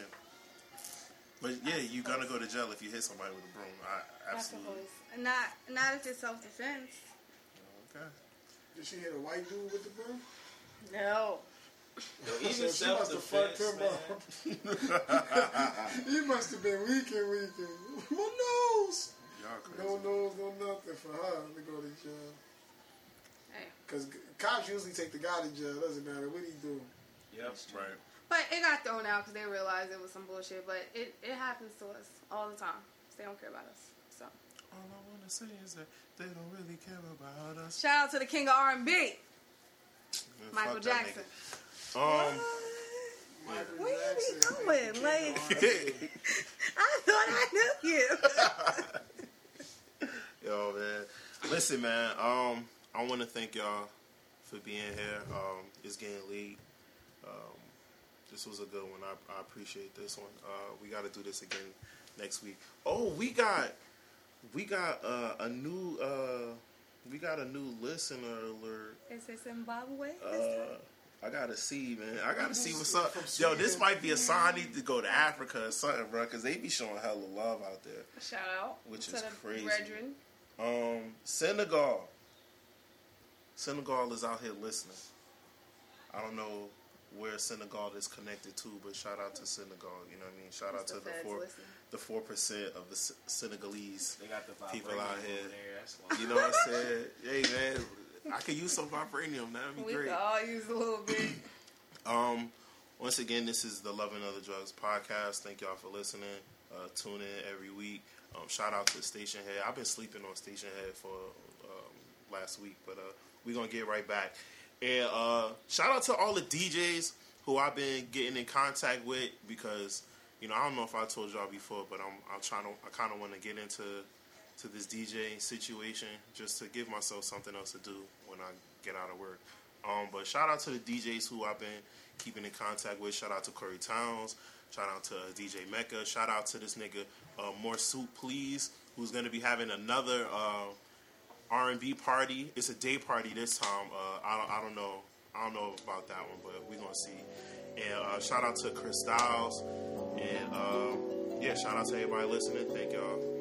But yeah, you're gonna go to jail if you hit somebody with a broom. I absolutely. Not if it's self-defense. Okay. Did she hit a white dude with the broom? No. Yo, even she must have fucked him up. He must have been weak. Who knows? No nose, no nothing for her to go to jail. Hey. Because cops usually take the guy to jail. Doesn't matter what he do. Yep, right. But it got thrown out because they realized it was some bullshit. But it happens to us all the time. They don't care about us. So all I want to say is that they don't really care about us. Shout out to the king of R&B, Michael Jackson. Where you be going? Like, I thought I knew you. Yo, man. Listen, man. I want to thank y'all for being here. It's getting late. This was a good one. I appreciate this one. We got to do this again next week. Oh, we got a new listener alert. Is it Zimbabwe this time? I gotta see, man. I gotta see what's up. Yo, this might be a sign I need to go to Africa or something, bro, because they be showing hella love out there. Shout out. Which is crazy. Brethren. Senegal. Senegal is out here listening. I don't know where Senegal is connected to, but shout out to Senegal, you know what I mean? Shout out to the 4% of the Senegalese people out here. You know what I said? Hey, man, I could use some vibranium. That would be great. We could all use a little bit. Once again, this is the Love and Other Drugs podcast. Thank y'all for listening. Tune in every week. Shout out to Station Head. I've been sleeping on Station Head for last week, but we're going to get right back. And shout out to all the DJs who I've been getting in contact with because, you know, I don't know if I told y'all before, but I'm trying to, I kind of want to get into this DJ situation just to give myself something else to do when I get out of work. But shout out to the DJs who I've been keeping in contact with. Shout out to Corey Towns. Shout out to DJ Mecca. Shout out to this nigga More Soup Please, who's going to be having another R&B party. It's a day party this time. I don't know about that one, but we're gonna see. And shout out to Chris Styles. And yeah, shout out to everybody listening. Thank y'all.